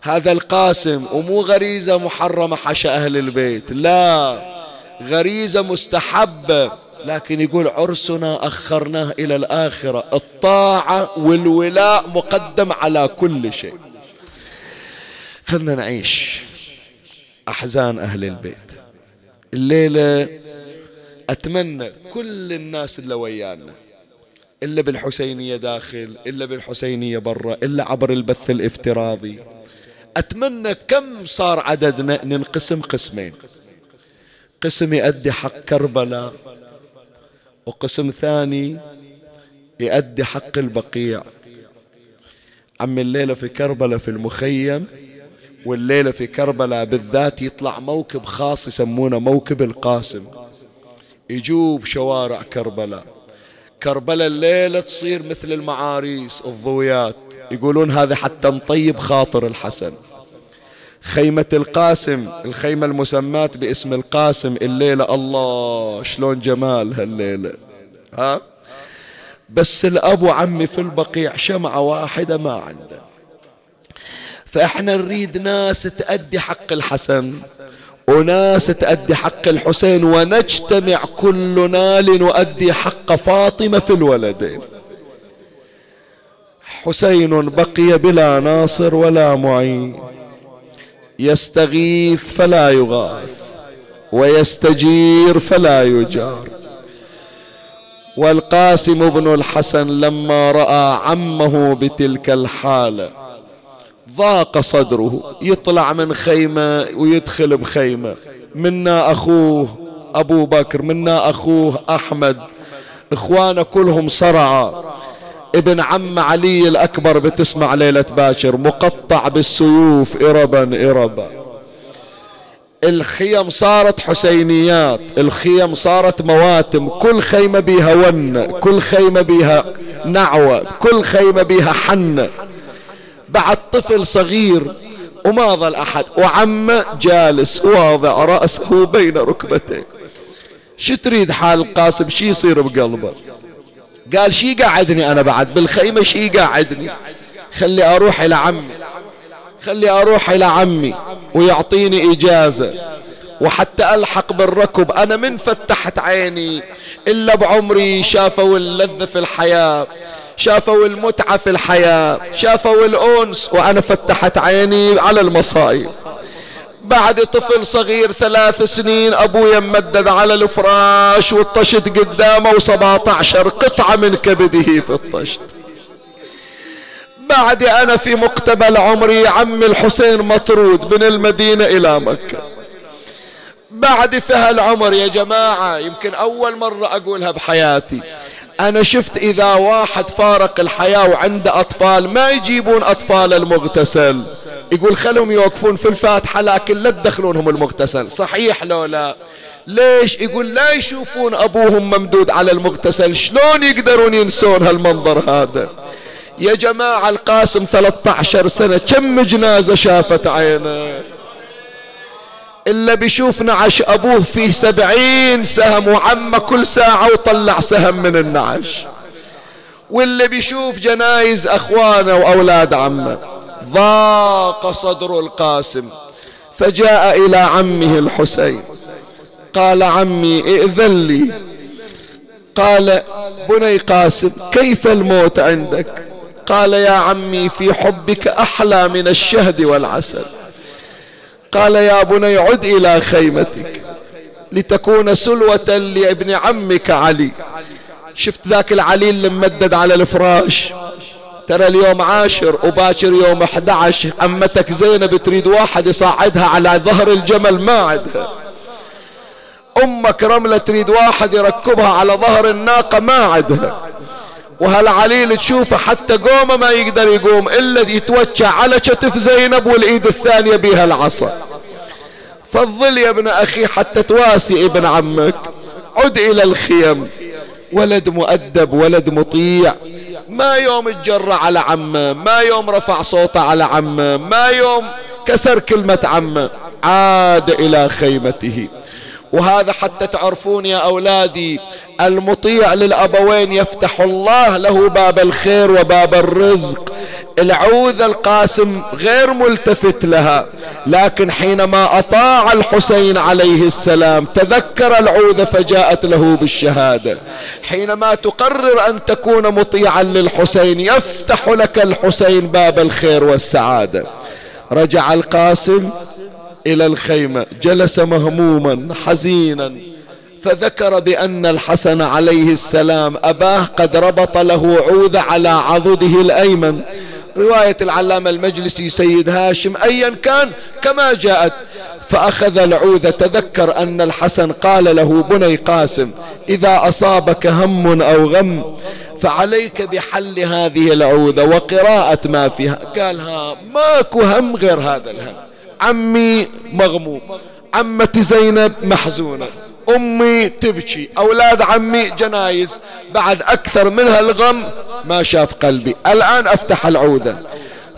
هذا القاسم ومو غريزة محرمة حشا أهل البيت، لا، غريزة مستحبة، لكن يقول عرسنا أخرناه إلى الآخرة. الطاعة والولاء مقدم على كل شيء. خلنا نعيش أحزان أهل البيت الليلة. أتمنى كل الناس اللي ويانا، إلا بالحسينية داخل، إلا بالحسينية برا، إلا عبر البث الافتراضي، أتمنى كم صار عددنا ننقسم قسمين: قسم يؤدي حق كربلاء، وقسم ثاني يؤدي حق البقيع. عم الليلة في كربلاء في المخيم، والليلة في كربلاء بالذات يطلع موكب خاص يسمونه موكب القاسم، يجوب شوارع كربلاء. كربلاء الليلة تصير مثل المعاريس، الضويات، يقولون هذا حتى نطيب خاطر الحسن. خيمة القاسم، الخيمة المسماة باسم القاسم، الليلة الله شلون جمال هالليلة، ها؟ بس الأبو عمي في البقيع شمعة واحدة ما عنده. فإحنا نريد ناس تأدي حق الحسن وناس تأدي حق الحسين، ونجتمع كلنا لنؤدي حق فاطمة في الولدين. حسين بقي بلا ناصر ولا معين، يستغيث فلا يغاث، ويستجير فلا يجار. والقاسم ابن الحسن لما رأى عمه بتلك الحالة ضاق صدره، يطلع من خيمة ويدخل بخيمة، منا أخوه أبو بكر، منا أخوه أحمد، إخوانه كلهم صرعى، ابن عم علي الأكبر بتسمع ليلة باشر مقطع بالسيوف إربا إربا. الخيم صارت حسينيات، الخيم صارت مواتم، كل خيمة بيها ون، كل خيمة بيها نعوة، كل خيمة بيها حنة. بعد طفل صغير وما ظل أحد، وعمه جالس واضع رأسه بين ركبتيه. شو تريد حال القاسم؟ شي يصير بقلبه؟ قال شي قاعدني أنا بعد بالخيمة، شي قاعدني، خلي أروح إلى عمي، خلي أروح إلى عمي ويعطيني إجازة وحتى ألحق بالركب. أنا من فتحت عيني إلا بعمري شافوا اللذة في الحياة، شافوا المتعة في الحياة، شافوا الأنس، وأنا فتحت عيني على المصائب. بعد طفل صغير 3 سنين أبويا ممدد على الفراش والطشت قدامه و17 قطعة من كبده في الطشت. بعد أنا في مقتبل عمري عمي الحسين مطرود من المدينة إلى مكة. بعد في هالعمر يا جماعة، يمكن أول مرة أقولها بحياتي، أنا شفت إذا واحد فارق الحياة وعنده أطفال ما يجيبون أطفال المغتسل، يقول خلهم يوقفون في الفاتحة لكن لا تدخلونهم المغتسل. صحيح لو لا؟ ليش؟ يقول لا يشوفون أبوهم ممدود على المغتسل، شلون يقدرون ينسون هالمنظر هذا؟ يا جماعة القاسم 13 سنة كم جنازة شافت عينه، إلا بيشوف نعش أبوه فيه 70 سهم وعمه كل ساعة وطلع سهم من النعش، واللي بيشوف جنايز أخوانه وأولاد عمه. ضاق صدر القاسم فجاء إلى عمه الحسين قال عمي ائذن لي. قال بني قاسم كيف الموت عندك؟ قال يا عمي في حبك أحلى من الشهد والعسل. قال يا بني عد إلى خيمتك لتكون سلوة لابن عمك علي. شفت ذاك العلي اللي ممدد على الفراش؟ ترى اليوم 10 وباكر يوم 11 عمتك زينب تريد واحد يصعدها على ظهر الجمل ما عندها، أمك رملة تريد واحد يركبها على ظهر الناقة ما عندها، وهالعلي اللي تشوفه حتى قومه ما يقدر يقوم إلا يتوجه على كتف زينب والإيد الثانية بيها العصا. فضل يا ابن أخي حتى تواسي ابن عمك، عد إلى الخيم. ولد مؤدب، ولد مطيع، ما يوم اتجرى على عمه، ما يوم رفع صوته على عمه، ما يوم كسر كلمة عمه. عاد إلى خيمته. وهذا حتى تعرفون يا أولادي، المطيع للأبوين يفتح الله له باب الخير وباب الرزق. العوذة القاسم غير ملتفت لها، لكن حينما أطاع الحسين عليه السلام تذكر العوذة فجاءت له بالشهادة. حينما تقرر أن تكون مطيعا للحسين يفتح لك الحسين باب الخير والسعادة. رجع القاسم إلى الخيمة، جلس مهموما حزينا، فذكر بأن الحسن عليه السلام أباه قد ربط له عوذة على عضده الأيمن. رواية العلامة المجلسي سيد هاشم أيا كان كما جاءت. فأخذ العوذة، تذكر أن الحسن قال له بني قاسم إذا أصابك هم أو غم فعليك بحل هذه العوذة وقراءة ما فيها. قال ها ماكو هم غير هذا الهم، عمي مغموم، عمتي زينب محزونة، أمي تبكي، أولاد عمي جنايز، بعد أكثر منها الغم ما شاف قلبي، الآن أفتح العوذة.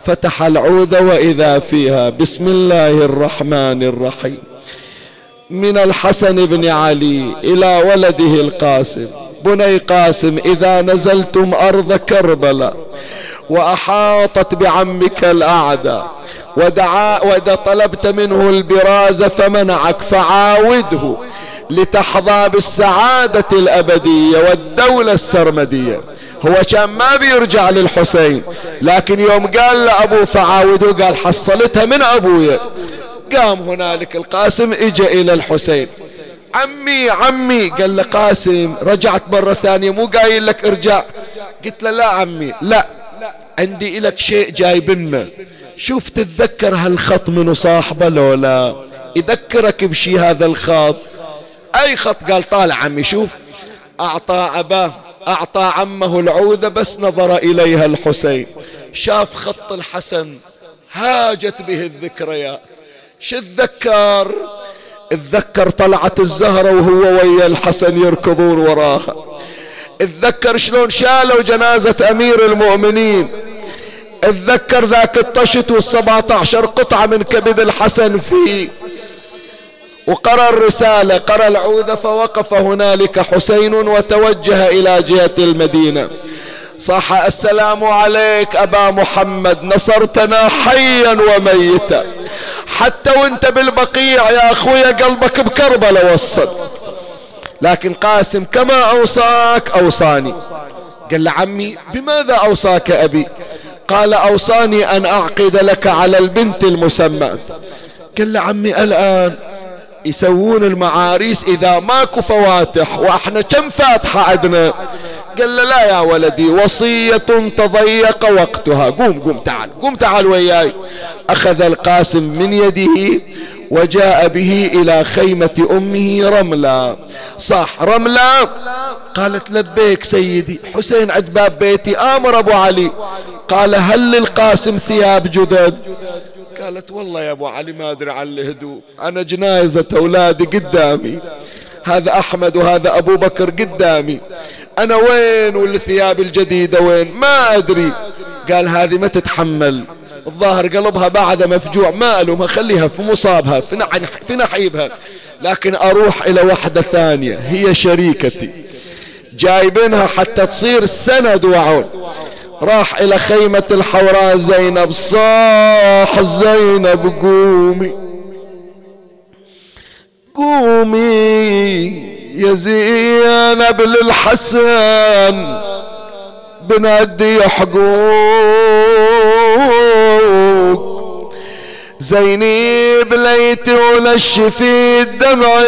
فتح العوذة وإذا فيها بسم الله الرحمن الرحيم، من الحسن بن علي إلى ولده القاسم بني قاسم إذا نزلتم أرض كربلاء وأحاطت بعمك الأعداء وإذا طلبت منه البراز فمنعك فعاوده لتحظى بالسعادة الأبدية والدولة السرمدية. هو كان ما بيرجع للحسين، لكن يوم قال لأبوه فعاوده قال حصلتها من أبويا. قام هنالك القاسم إجا إلى الحسين، عمي عمي. قال له قاسم رجعت مرة ثانية، مو قايل لك ارجع. قلت له لا عمي لا، عندي إلك شيء جايبنا. شوف تتذكر هالخط منو صاحبه لو لا؟ يذكرك بشي هذا الخط. أي خط؟ قال طالع عمي شوف. أعطى أباه، أعطى عمه العوذة، بس نظر إليها الحسين شاف خط الحسن، هاجت به الذكريات. شو تذكر؟ اتذكر طلعت الزهرة وهو ويا الحسن يركضون وراها، اتذكر شلون شالوا جنازة أمير المؤمنين، اتذكر ذاك الطشت وال17 قطعة من كبد الحسن فيه. وقرأ الرسالة، قرأ العوذة، فوقف هنالك حسين وتوجه إلى جهة المدينة. صاح السلام عليك أبا محمد، نصرتنا حيا وميتا، حتى وانت بالبقيع يا أخويا قلبك بكربلة وصل. لكن قاسم كما أوصاك أوصاني. قال له عمي بماذا أوصاك أبي؟ قال أوصاني أن أعقد لك على البنت المسماة. قال له عمي الآن يسوون المعاريس إذا ماكو فواتح، وإحنا كم فاتحة عدنا؟ قال له لا يا ولدي، وصية تضيق وقتها، قوم قوم تعال، قوم تعال وياي. أخذ القاسم من يده وجاء به إلى خيمة أمه رملة، صح رملة، قالت لبيك سيدي، حسين عند باب بيتي، آمر أبو علي. قال هل للقاسم ثياب جدد؟ قالت والله يا أبو علي ما أدري عن الهدوء، أنا جنازة أولادي قدامي، هذا أحمد وهذا أبو بكر قدامي، أنا وين والثياب الجديدة وين؟ ما أدري. قال هذه ما تتحمل، الظاهر قلبها بعد مفجوع، ما ألومها، خليها في مصابها في نحيبها، لكن أروح إلى واحدة ثانية هي شريكتي، جايبينها حتى تصير سند وعون. راح إلى خيمة الحوراء زينب، صاح زينب قومي قومي يا زينب للحسن بنادي حقوق، زيني بليتي ونشفي دمعك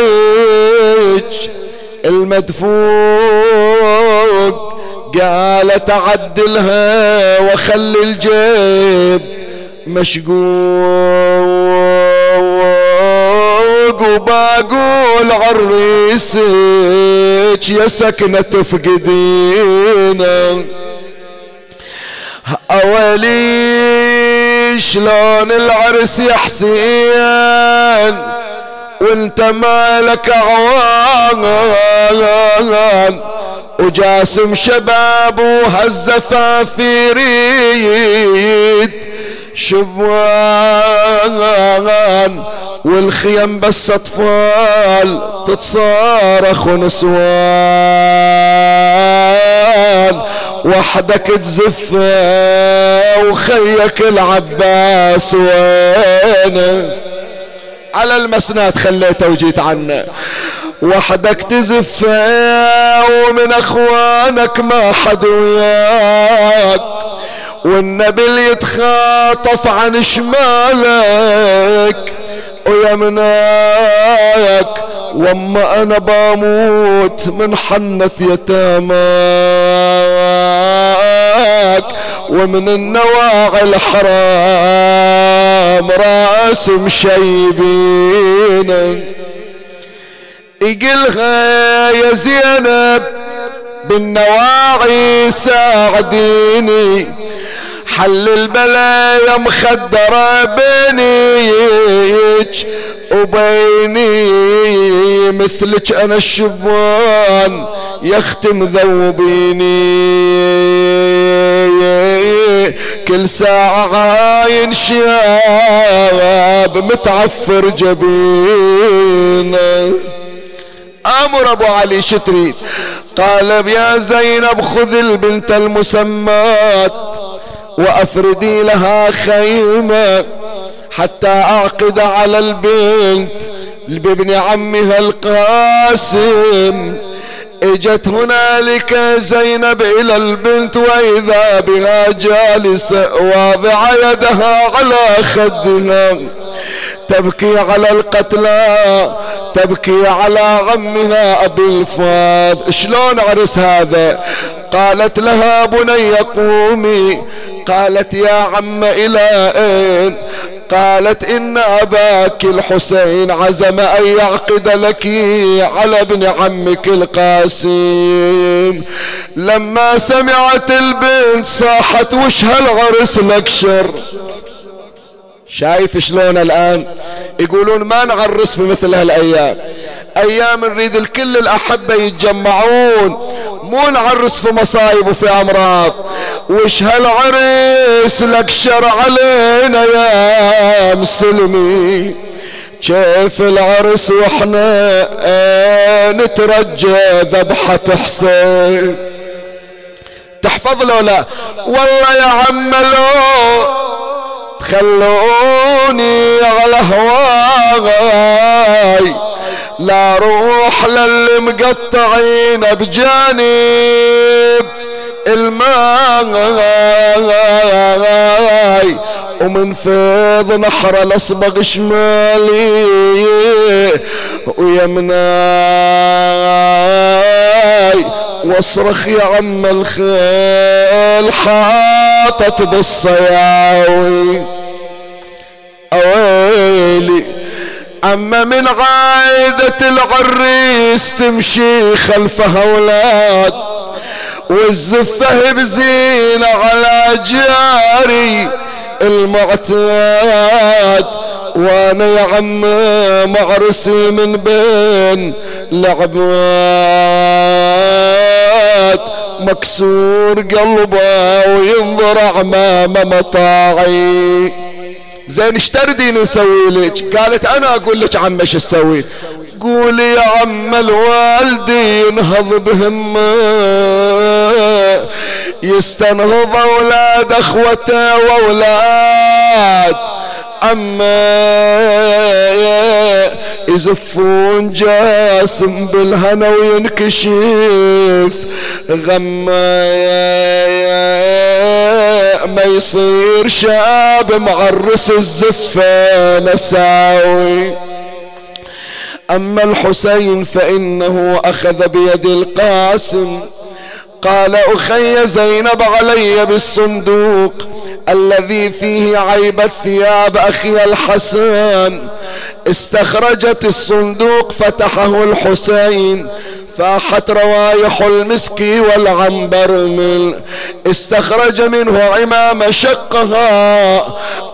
المدفوق، قالت عدلها وخلي الجيب مشقوق، وبقول عريسك يا سكنة تفقدينا، أولي شلون العرس يا حسين وانت مالك عوان، وجاسم شباب وهالزفاف يريد شبوان، والخيم بس اطفال تتصارخ ونسوان، وحدك تزفه وخيك العباس وينه، على المسنات خليته وجيت عنه، وحدك تزفه ومن اخوانك ما حد وياك، والنبل يتخاطف عن شمالك ويمناك، واما انا بموت من حنة يتاماك، ومن النواعي الحرام راس مشيبين. يقلها يا زينب بالنواعي ساعديني، حل البلايا مخدرة بينيج وبيني، مثلك أنا الشبان يختم ذوبيني، كل ساعة عاين شاب متعفر جبيني. امر ابو علي شتريد قال يا زينب خذ البنت المسمات وافردي لها خيمة حتى اعقد على البنت لابن عمها القاسم. اجت هنالك زينب الى البنت واذا بها جالسة واضعة يدها على خدها تبكي على القتلى، تبكي على عمها أبي الفاض. شلون عرس هذا؟ قالت لها بني قومي، قالت يا عم إلى أين؟ قالت إن أباك الحسين عزم أن يعقد لك على ابن عمك القاسم. لما سمعت البنت صاحت وش هالعرس لك شر. شايف شلون الآن يقولون ما نعرس في مثل هالأيام، أيام نريد الكل الأحبة يتجمعون، مو نعرس في مصايب وفي أمراض. وش هالعرس لك شر علينا يا مسلمي، كيف العرس وإحنا نترجى ذبحة حسين. تحفظ له لا والله يا عم لو خلوني على هواي، لا روح للي مقطعين بجانب الماي، ومن فيض نحر الاصبغ شمالي ويمناي، واصرخ يا عم الخيل حاطت بالصياوي. اويلي اما من عايدة العريس تمشي خلفها اولاد، والزفه بزينة على جاري المعتاد، وانا يا عم معرسي من بين العباد مكسور قلبه وينظر امام مطاعي. زين ايش تردين نسوي لك؟ قالت انا اقول لك عم ايش تسوي؟ قولي يا عم الوالدي ينهض بهمه، يستنهض اولاد اخوته واولاد عمه، يزفون جاسم بالهنا وينكشف غمه، ما يصير شاب معرس الزفه نساوي. اما الحسين فانه اخذ بيد القاسم قال اخي زينب علي بالصندوق الذي فيه عيب الثياب اخي الحسن. استخرجت الصندوق فتحه الحسين، فاحت روايح المسك والعنبر من استخرج منه عمامة شقها،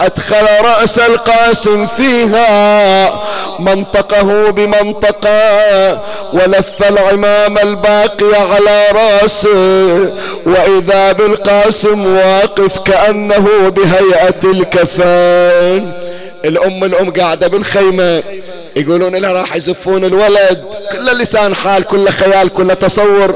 ادخل رأس القاسم فيها منطقه بمنطقة، ولف العمامة الباقية على رأسه، واذا بالقاسم واقف كأنه بهيئة الكفان. الام قاعدة بالخيمة يقولون لها راح يزفون الولد، كل لسان حال، كل خيال، كل تصور.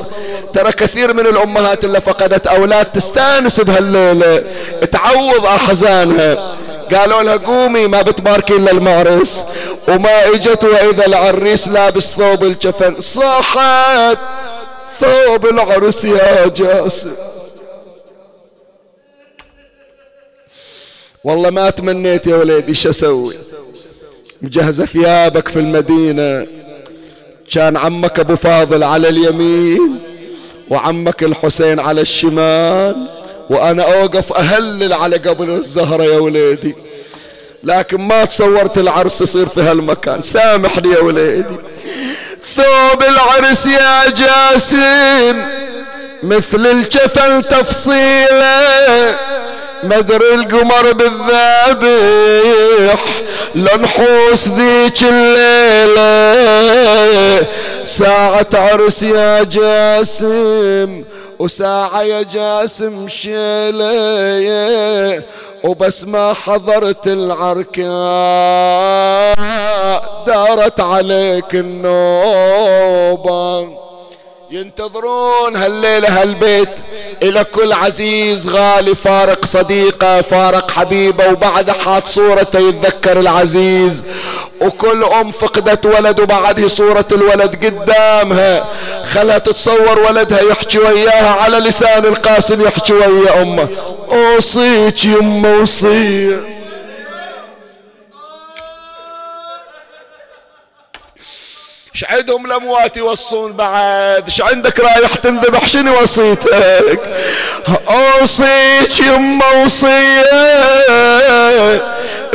ترى كثير من الامهات اللي فقدت اولاد تستانس بهالليلة تعوض احزانها. قالوا لها قومي ما بتباركي الا المعرس، وما اجت واذا العريس لابس ثوب الجفن. صاحت ثوب العرس يا جاسم. والله ما تمنيت يا ولدي، شو اسوي؟ مجهزة ثيابك في المدينة، كان عمك ابو فاضل على اليمين وعمك الحسين على الشمال، وانا اوقف اهلل على قبر الزهرة يا ولدي، لكن ما تصورت العرس يصير في هالمكان. سامحني يا ولدي. ثوب العرس يا جاسم مثل الجفن تفصيله، مدري القمر بالذابح لنحوس ذيك الليلة. ساعة عرس يا جاسم وساعة يا جاسم شيلة، وبس ما حضرت العركة دارت عليك النوبة. ينتظرون هالليلة هالبيت الى كل عزيز غالي فارق صديقه فارق حبيبه، وبعد حاط صورته يتذكر العزيز، وكل ام فقدت ولد وبعده صورة الولد قدامها، خلها تتصور ولدها يحكي وياها على لسان القاسم، يحكي ويا امه اوصيك يمه وصيه. ايش عندهم الاموات يوصون بعد؟ ايش عندك رايح تنذبح؟ شنو وصيتك؟ اوصيك يما وصيه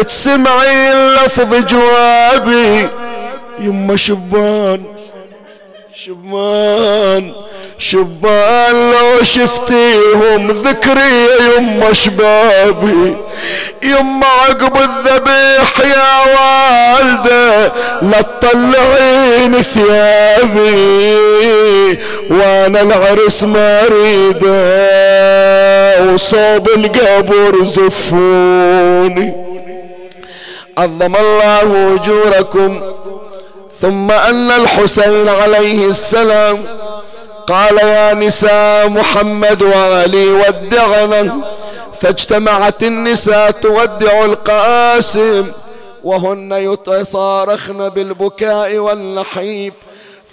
تسمعي اللفظ جوابي يما. شبان شبان شبان لو شفتيهم ذكري يما شبابي، يما عقب الذبيح يا والده لا تطلعين ثيابي، وانا العرس ما اريده وصوب القبر زفوني. عظم الله اجوركم. ثم ان الحسين عليه السلام قال يا نساء محمد وعلي ودعنا، فاجتمعت النساء تودع القاسم وهن يتصارخن بالبكاء والنحيب.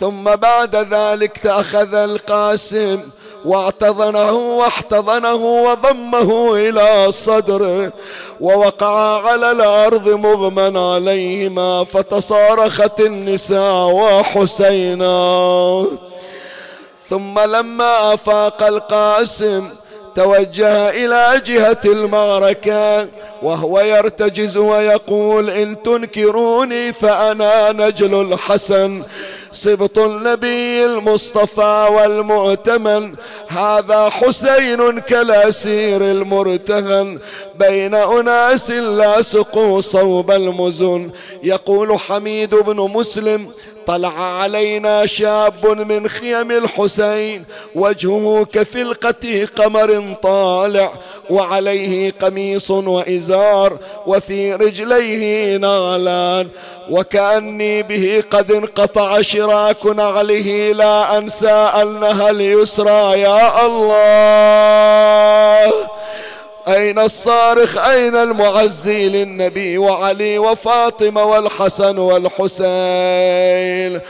ثم بعد ذلك تأخذ القاسم واحتضنه وضمه إلى صدره، ووقع على الأرض مغمى عليهما، فتصارخت النساء وحسينا. ثم لما أفاق القاسم توجه إلى جهة المعركة وهو يرتجز ويقول: إن تنكروني فأنا نجل الحسن سبط النبي المصطفى والمؤتمن، هذا حسين كالأسير المرتهن بين أناس لاسقوا صوب المزن. يقول حميد بن مسلم: طلع علينا شاب من خيم الحسين وجهه كفلقة قمر طالع، وعليه قميص وإزار، وفي رجليه نعلان، وكأني به قد انقطع شراك نعله، لا أنسى أنها اليسرى. يا الله، أين الصارخ؟ أين المعزي للنبي وعلي وفاطمة والحسن والحسين؟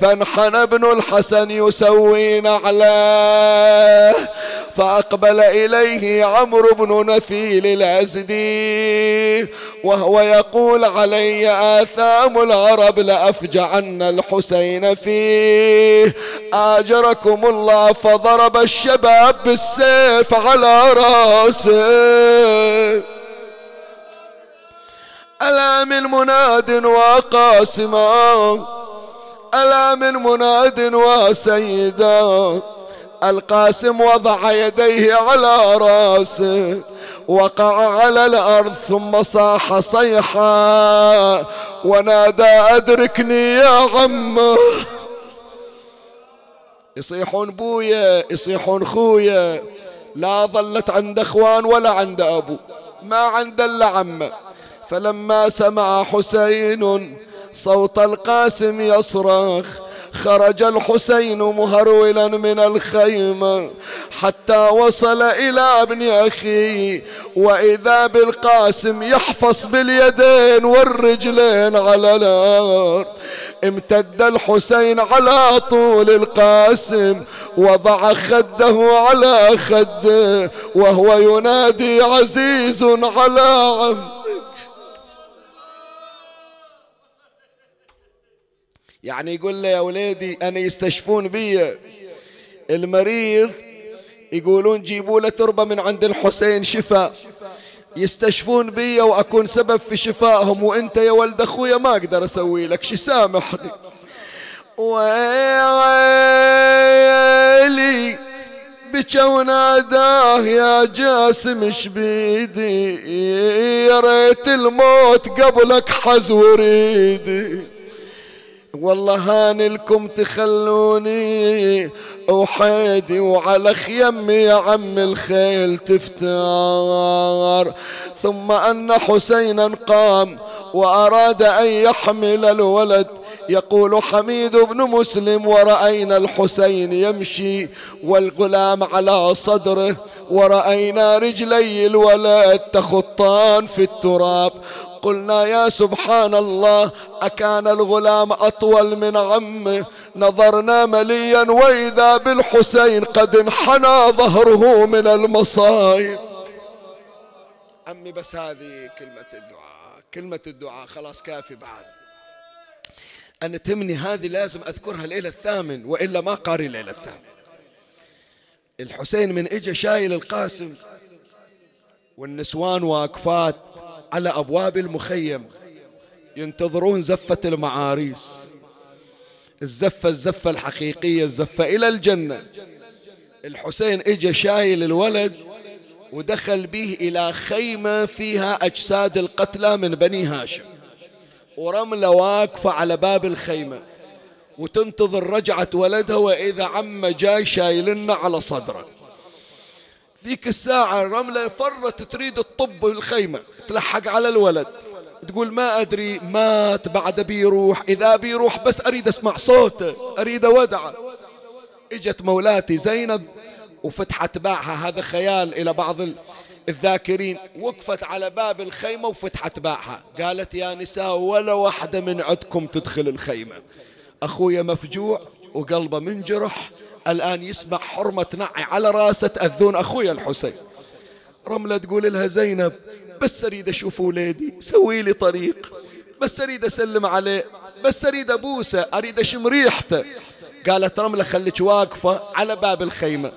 فانحنى ابن الحسن يسوي نعلاه، فأقبل إليه عمرو بن نفيل الأزدي وهو يقول: علي آثام العرب لأفجعن الحسين فيه، آجركم الله. فضرب الشباب بالسيف على راسه. ألا من مناد وقاسما، ألا من مناد وسيدا. القاسم وضع يديه على راسه، وقع على الأرض، ثم صاح صيحا ونادى: أدركني يا عمه. يصيحون بويا، يصيحون خويا، لا ظلت عند اخوان ولا عند ابو، ما عند الا عمه. فلما سمع حسين صوت القاسم يصرخ خرج الحسين مهرولا من الخيمة حتى وصل إلى ابن أخيه، وإذا بالقاسم يحفص باليدين والرجلين على الأرض. امتد الحسين على طول القاسم، وضع خده على خده وهو ينادي: عزيز على عم. يعني يقول له: يا ولادي أنا يستشفون بي. المريض يقولون جيبوا له تربة من عند الحسين شفاء، يستشفون بي وأكون سبب في شفائهم، وأنت يا ولد أخويا ما أقدر أسوي لك شي، سامحني. ويلي بجى وناداه: يا جاسم شبيدي، يا ريت الموت قبلك حز وريدي، والله هاني لكم تخلوني وحيدي، وعلى خيمي يا عم الخيل تفتار. ثم أن حسينا قام وأراد أن يحمل الولد. يقول حميد بن مسلم: ورأينا الحسين يمشي والغلام على صدره، ورأينا رجلي الولد تخطان في التراب، قلنا: يا سبحان الله، أكان الغلام أطول من عمه؟ نظرنا مليا وإذا بالحسين قد انحنى ظهره من المصائب. عمي بس هذه كلمة الدعاء، كلمة الدعاء خلاص كافي. بعد أنا تهمني هذه لازم أذكرها الليلة الثامن، وإلا ما قاري الليلة الثامن. الحسين من إجا شايل القاسم والنسوان واقفات على أبواب المخيم ينتظرون زفة المعاريس، الزفة الحقيقية، الزفة إلى الجنة. الحسين إجا شايل الولد ودخل به إلى خيمة فيها أجساد القتلى من بني هاشم، ورملة واقفة على باب الخيمة وتنتظر رجعة ولدها، وإذا عمه جاي شايلنا على صدره. ذيك الساعة الرملة فرت تريد الطب بالخيمة، تلحق على الولد تقول: ما أدري مات، بعد بيروح، إذا بيروح بس أريد أسمع صوته، أريد أودعه. إجت مولاتي زينب وفتحت باعها، هذا خيال إلى بعض الذاكرين، وقفت على باب الخيمة وفتحت باعها، قالت: يا نساء، ولا واحدة من عندكم تدخل الخيمة، أخويا مفجوع وقلبه منجرح، الآن يسمع حرمة نعي على راسه، تأذون أخويا الحسين. رملة تقول لها زينب: بس أريد أشوف ولادي، سوي لي طريق، بس أريد أسلم عليه، بس أريد أبوسه، أريد أشم ريحته. قالت رملة خليك واقفة على باب الخيمة،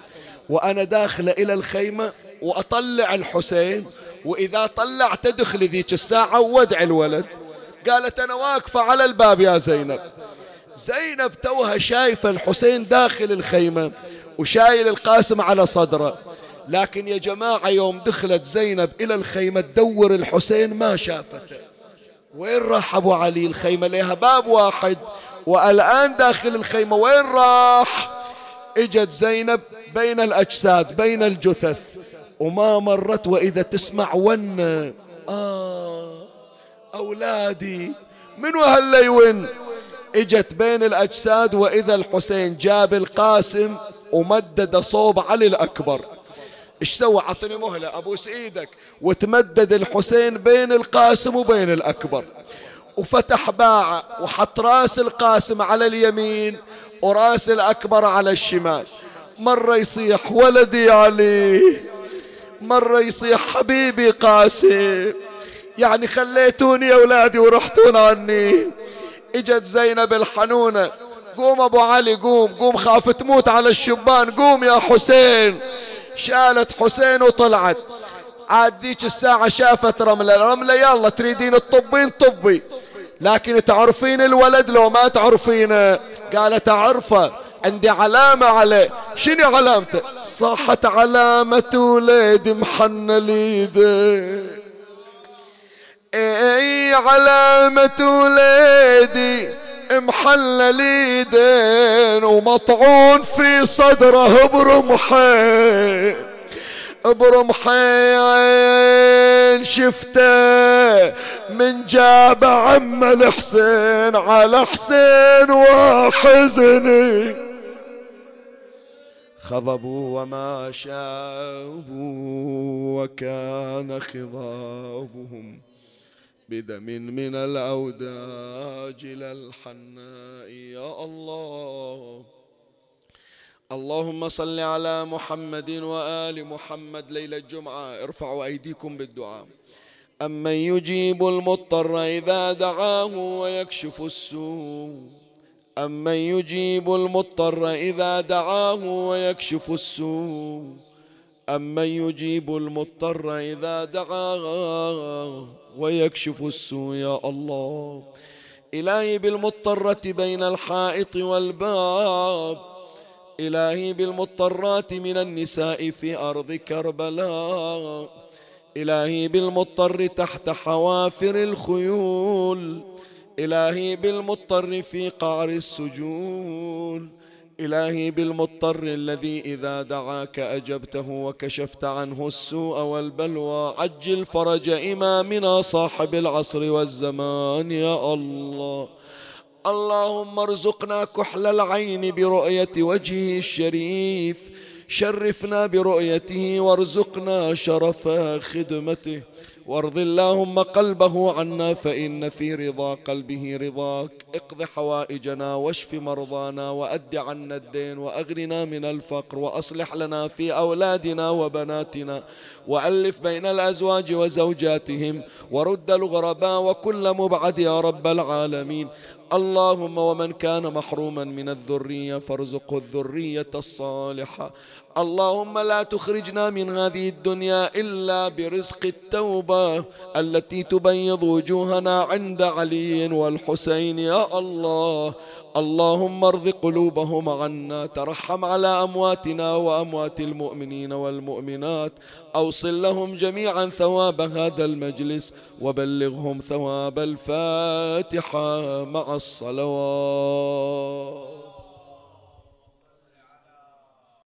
وأنا داخلة إلى الخيمة وأطلع الحسين، وإذا طلع تدخل ذيك الساعة وودع الولد. قالت أنا واقفة على الباب يا زينب. زينب توها شايفة الحسين داخل الخيمة وشايل القاسم على صدره، لكن يا جماعة يوم دخلت زينب إلى الخيمة تدور الحسين ما شافته. وين راح أبو علي؟ الخيمة لها باب واحد والآن داخل الخيمة، وين راح؟ اجت زينب بين الأجساد بين الجثث وما مرت وإذا تسمع ون، أولادي من وهاللي ون. اجت بين الأجساد وإذا الحسين جاب القاسم ومدد صوب علي الأكبر. ايش سوى؟ عطني مهلة أبوس إيدك. وتمدد الحسين بين القاسم وبين الأكبر وفتح باعة وحط راس القاسم على اليمين وراس الأكبر على الشمال. مرة يصيح ولدي علي، مرة يصيح حبيبي قاسم، يعني خليتوني يا أولادي ورحتون عني. اجت زينب الحنونة، قوم أبو علي قوم قوم، خاف تموت على الشبان، قوم يا حسين. شالت حسين وطلعت. عاد ذيك الساعة شافت رملة، رملة يلا تريدين الطبين طبي، لكن تعرفين الولد لو ما تعرفينه؟ قالت أعرفه، عندي علامة عليه. شنو علامته؟ صاحت علامة ولد محنة ليده. اي علامة ولدي محلل ايدين ومطعون في صدره برمحين برمحين، شفته من جاب عم الحسين على حسين وحزني. خضبوا وما شابوا وكان خضابهم بدم من الأوداج إلى الحناء. يا الله اللهم صل على محمد وآل محمد. ليلة الجمعة ارفعوا أيديكم بالدعاء. أمن يجيب المضطر إذا دعاه ويكشف السوء، أمن يجيب المضطر إذا دعاه ويكشف السوء، أمن يجيب المضطر إذا دعاه ويكشف السوء. يا الله إلهي بالمضطرة بين الحائط والباب، إلهي بالمضطرات من النساء في أرض كربلاء، إلهي بالمضطر تحت حوافر الخيول، إلهي بالمضطر في قعر السجون، إلهي بالمضطر الذي إذا دعاك أجبته وكشفت عنه السوء والبلوى. عجل فرج إمامنا صاحب العصر والزمان يا الله. اللهم ارزقنا كحل العين برؤية وجهه الشريف، شرفنا برؤيته وارزقنا شرف خدمته، وارض اللهم قلبه عنا فإن في رضا قلبه رضاك. اقض حوائجنا واشف مرضانا وأد عنا الدين وأغننا من الفقر، وأصلح لنا في أولادنا وبناتنا، وألف بين الأزواج وزوجاتهم، ورد الغرباء وكل مبعد يا رب العالمين. اللهم ومن كان محروما من الذرية فارزقه الذرية الصالحة. اللهم لا تخرجنا من هذه الدنيا إلا برزق التوبة التي تبيض وجوهنا عند علي والحسين يا الله. اللهم ارض قلوبهم عنا، ترحم على أمواتنا وأموات المؤمنين والمؤمنات، أوصل لهم جميعا ثواب هذا المجلس وبلغهم ثواب الفاتحة مع الصلوات.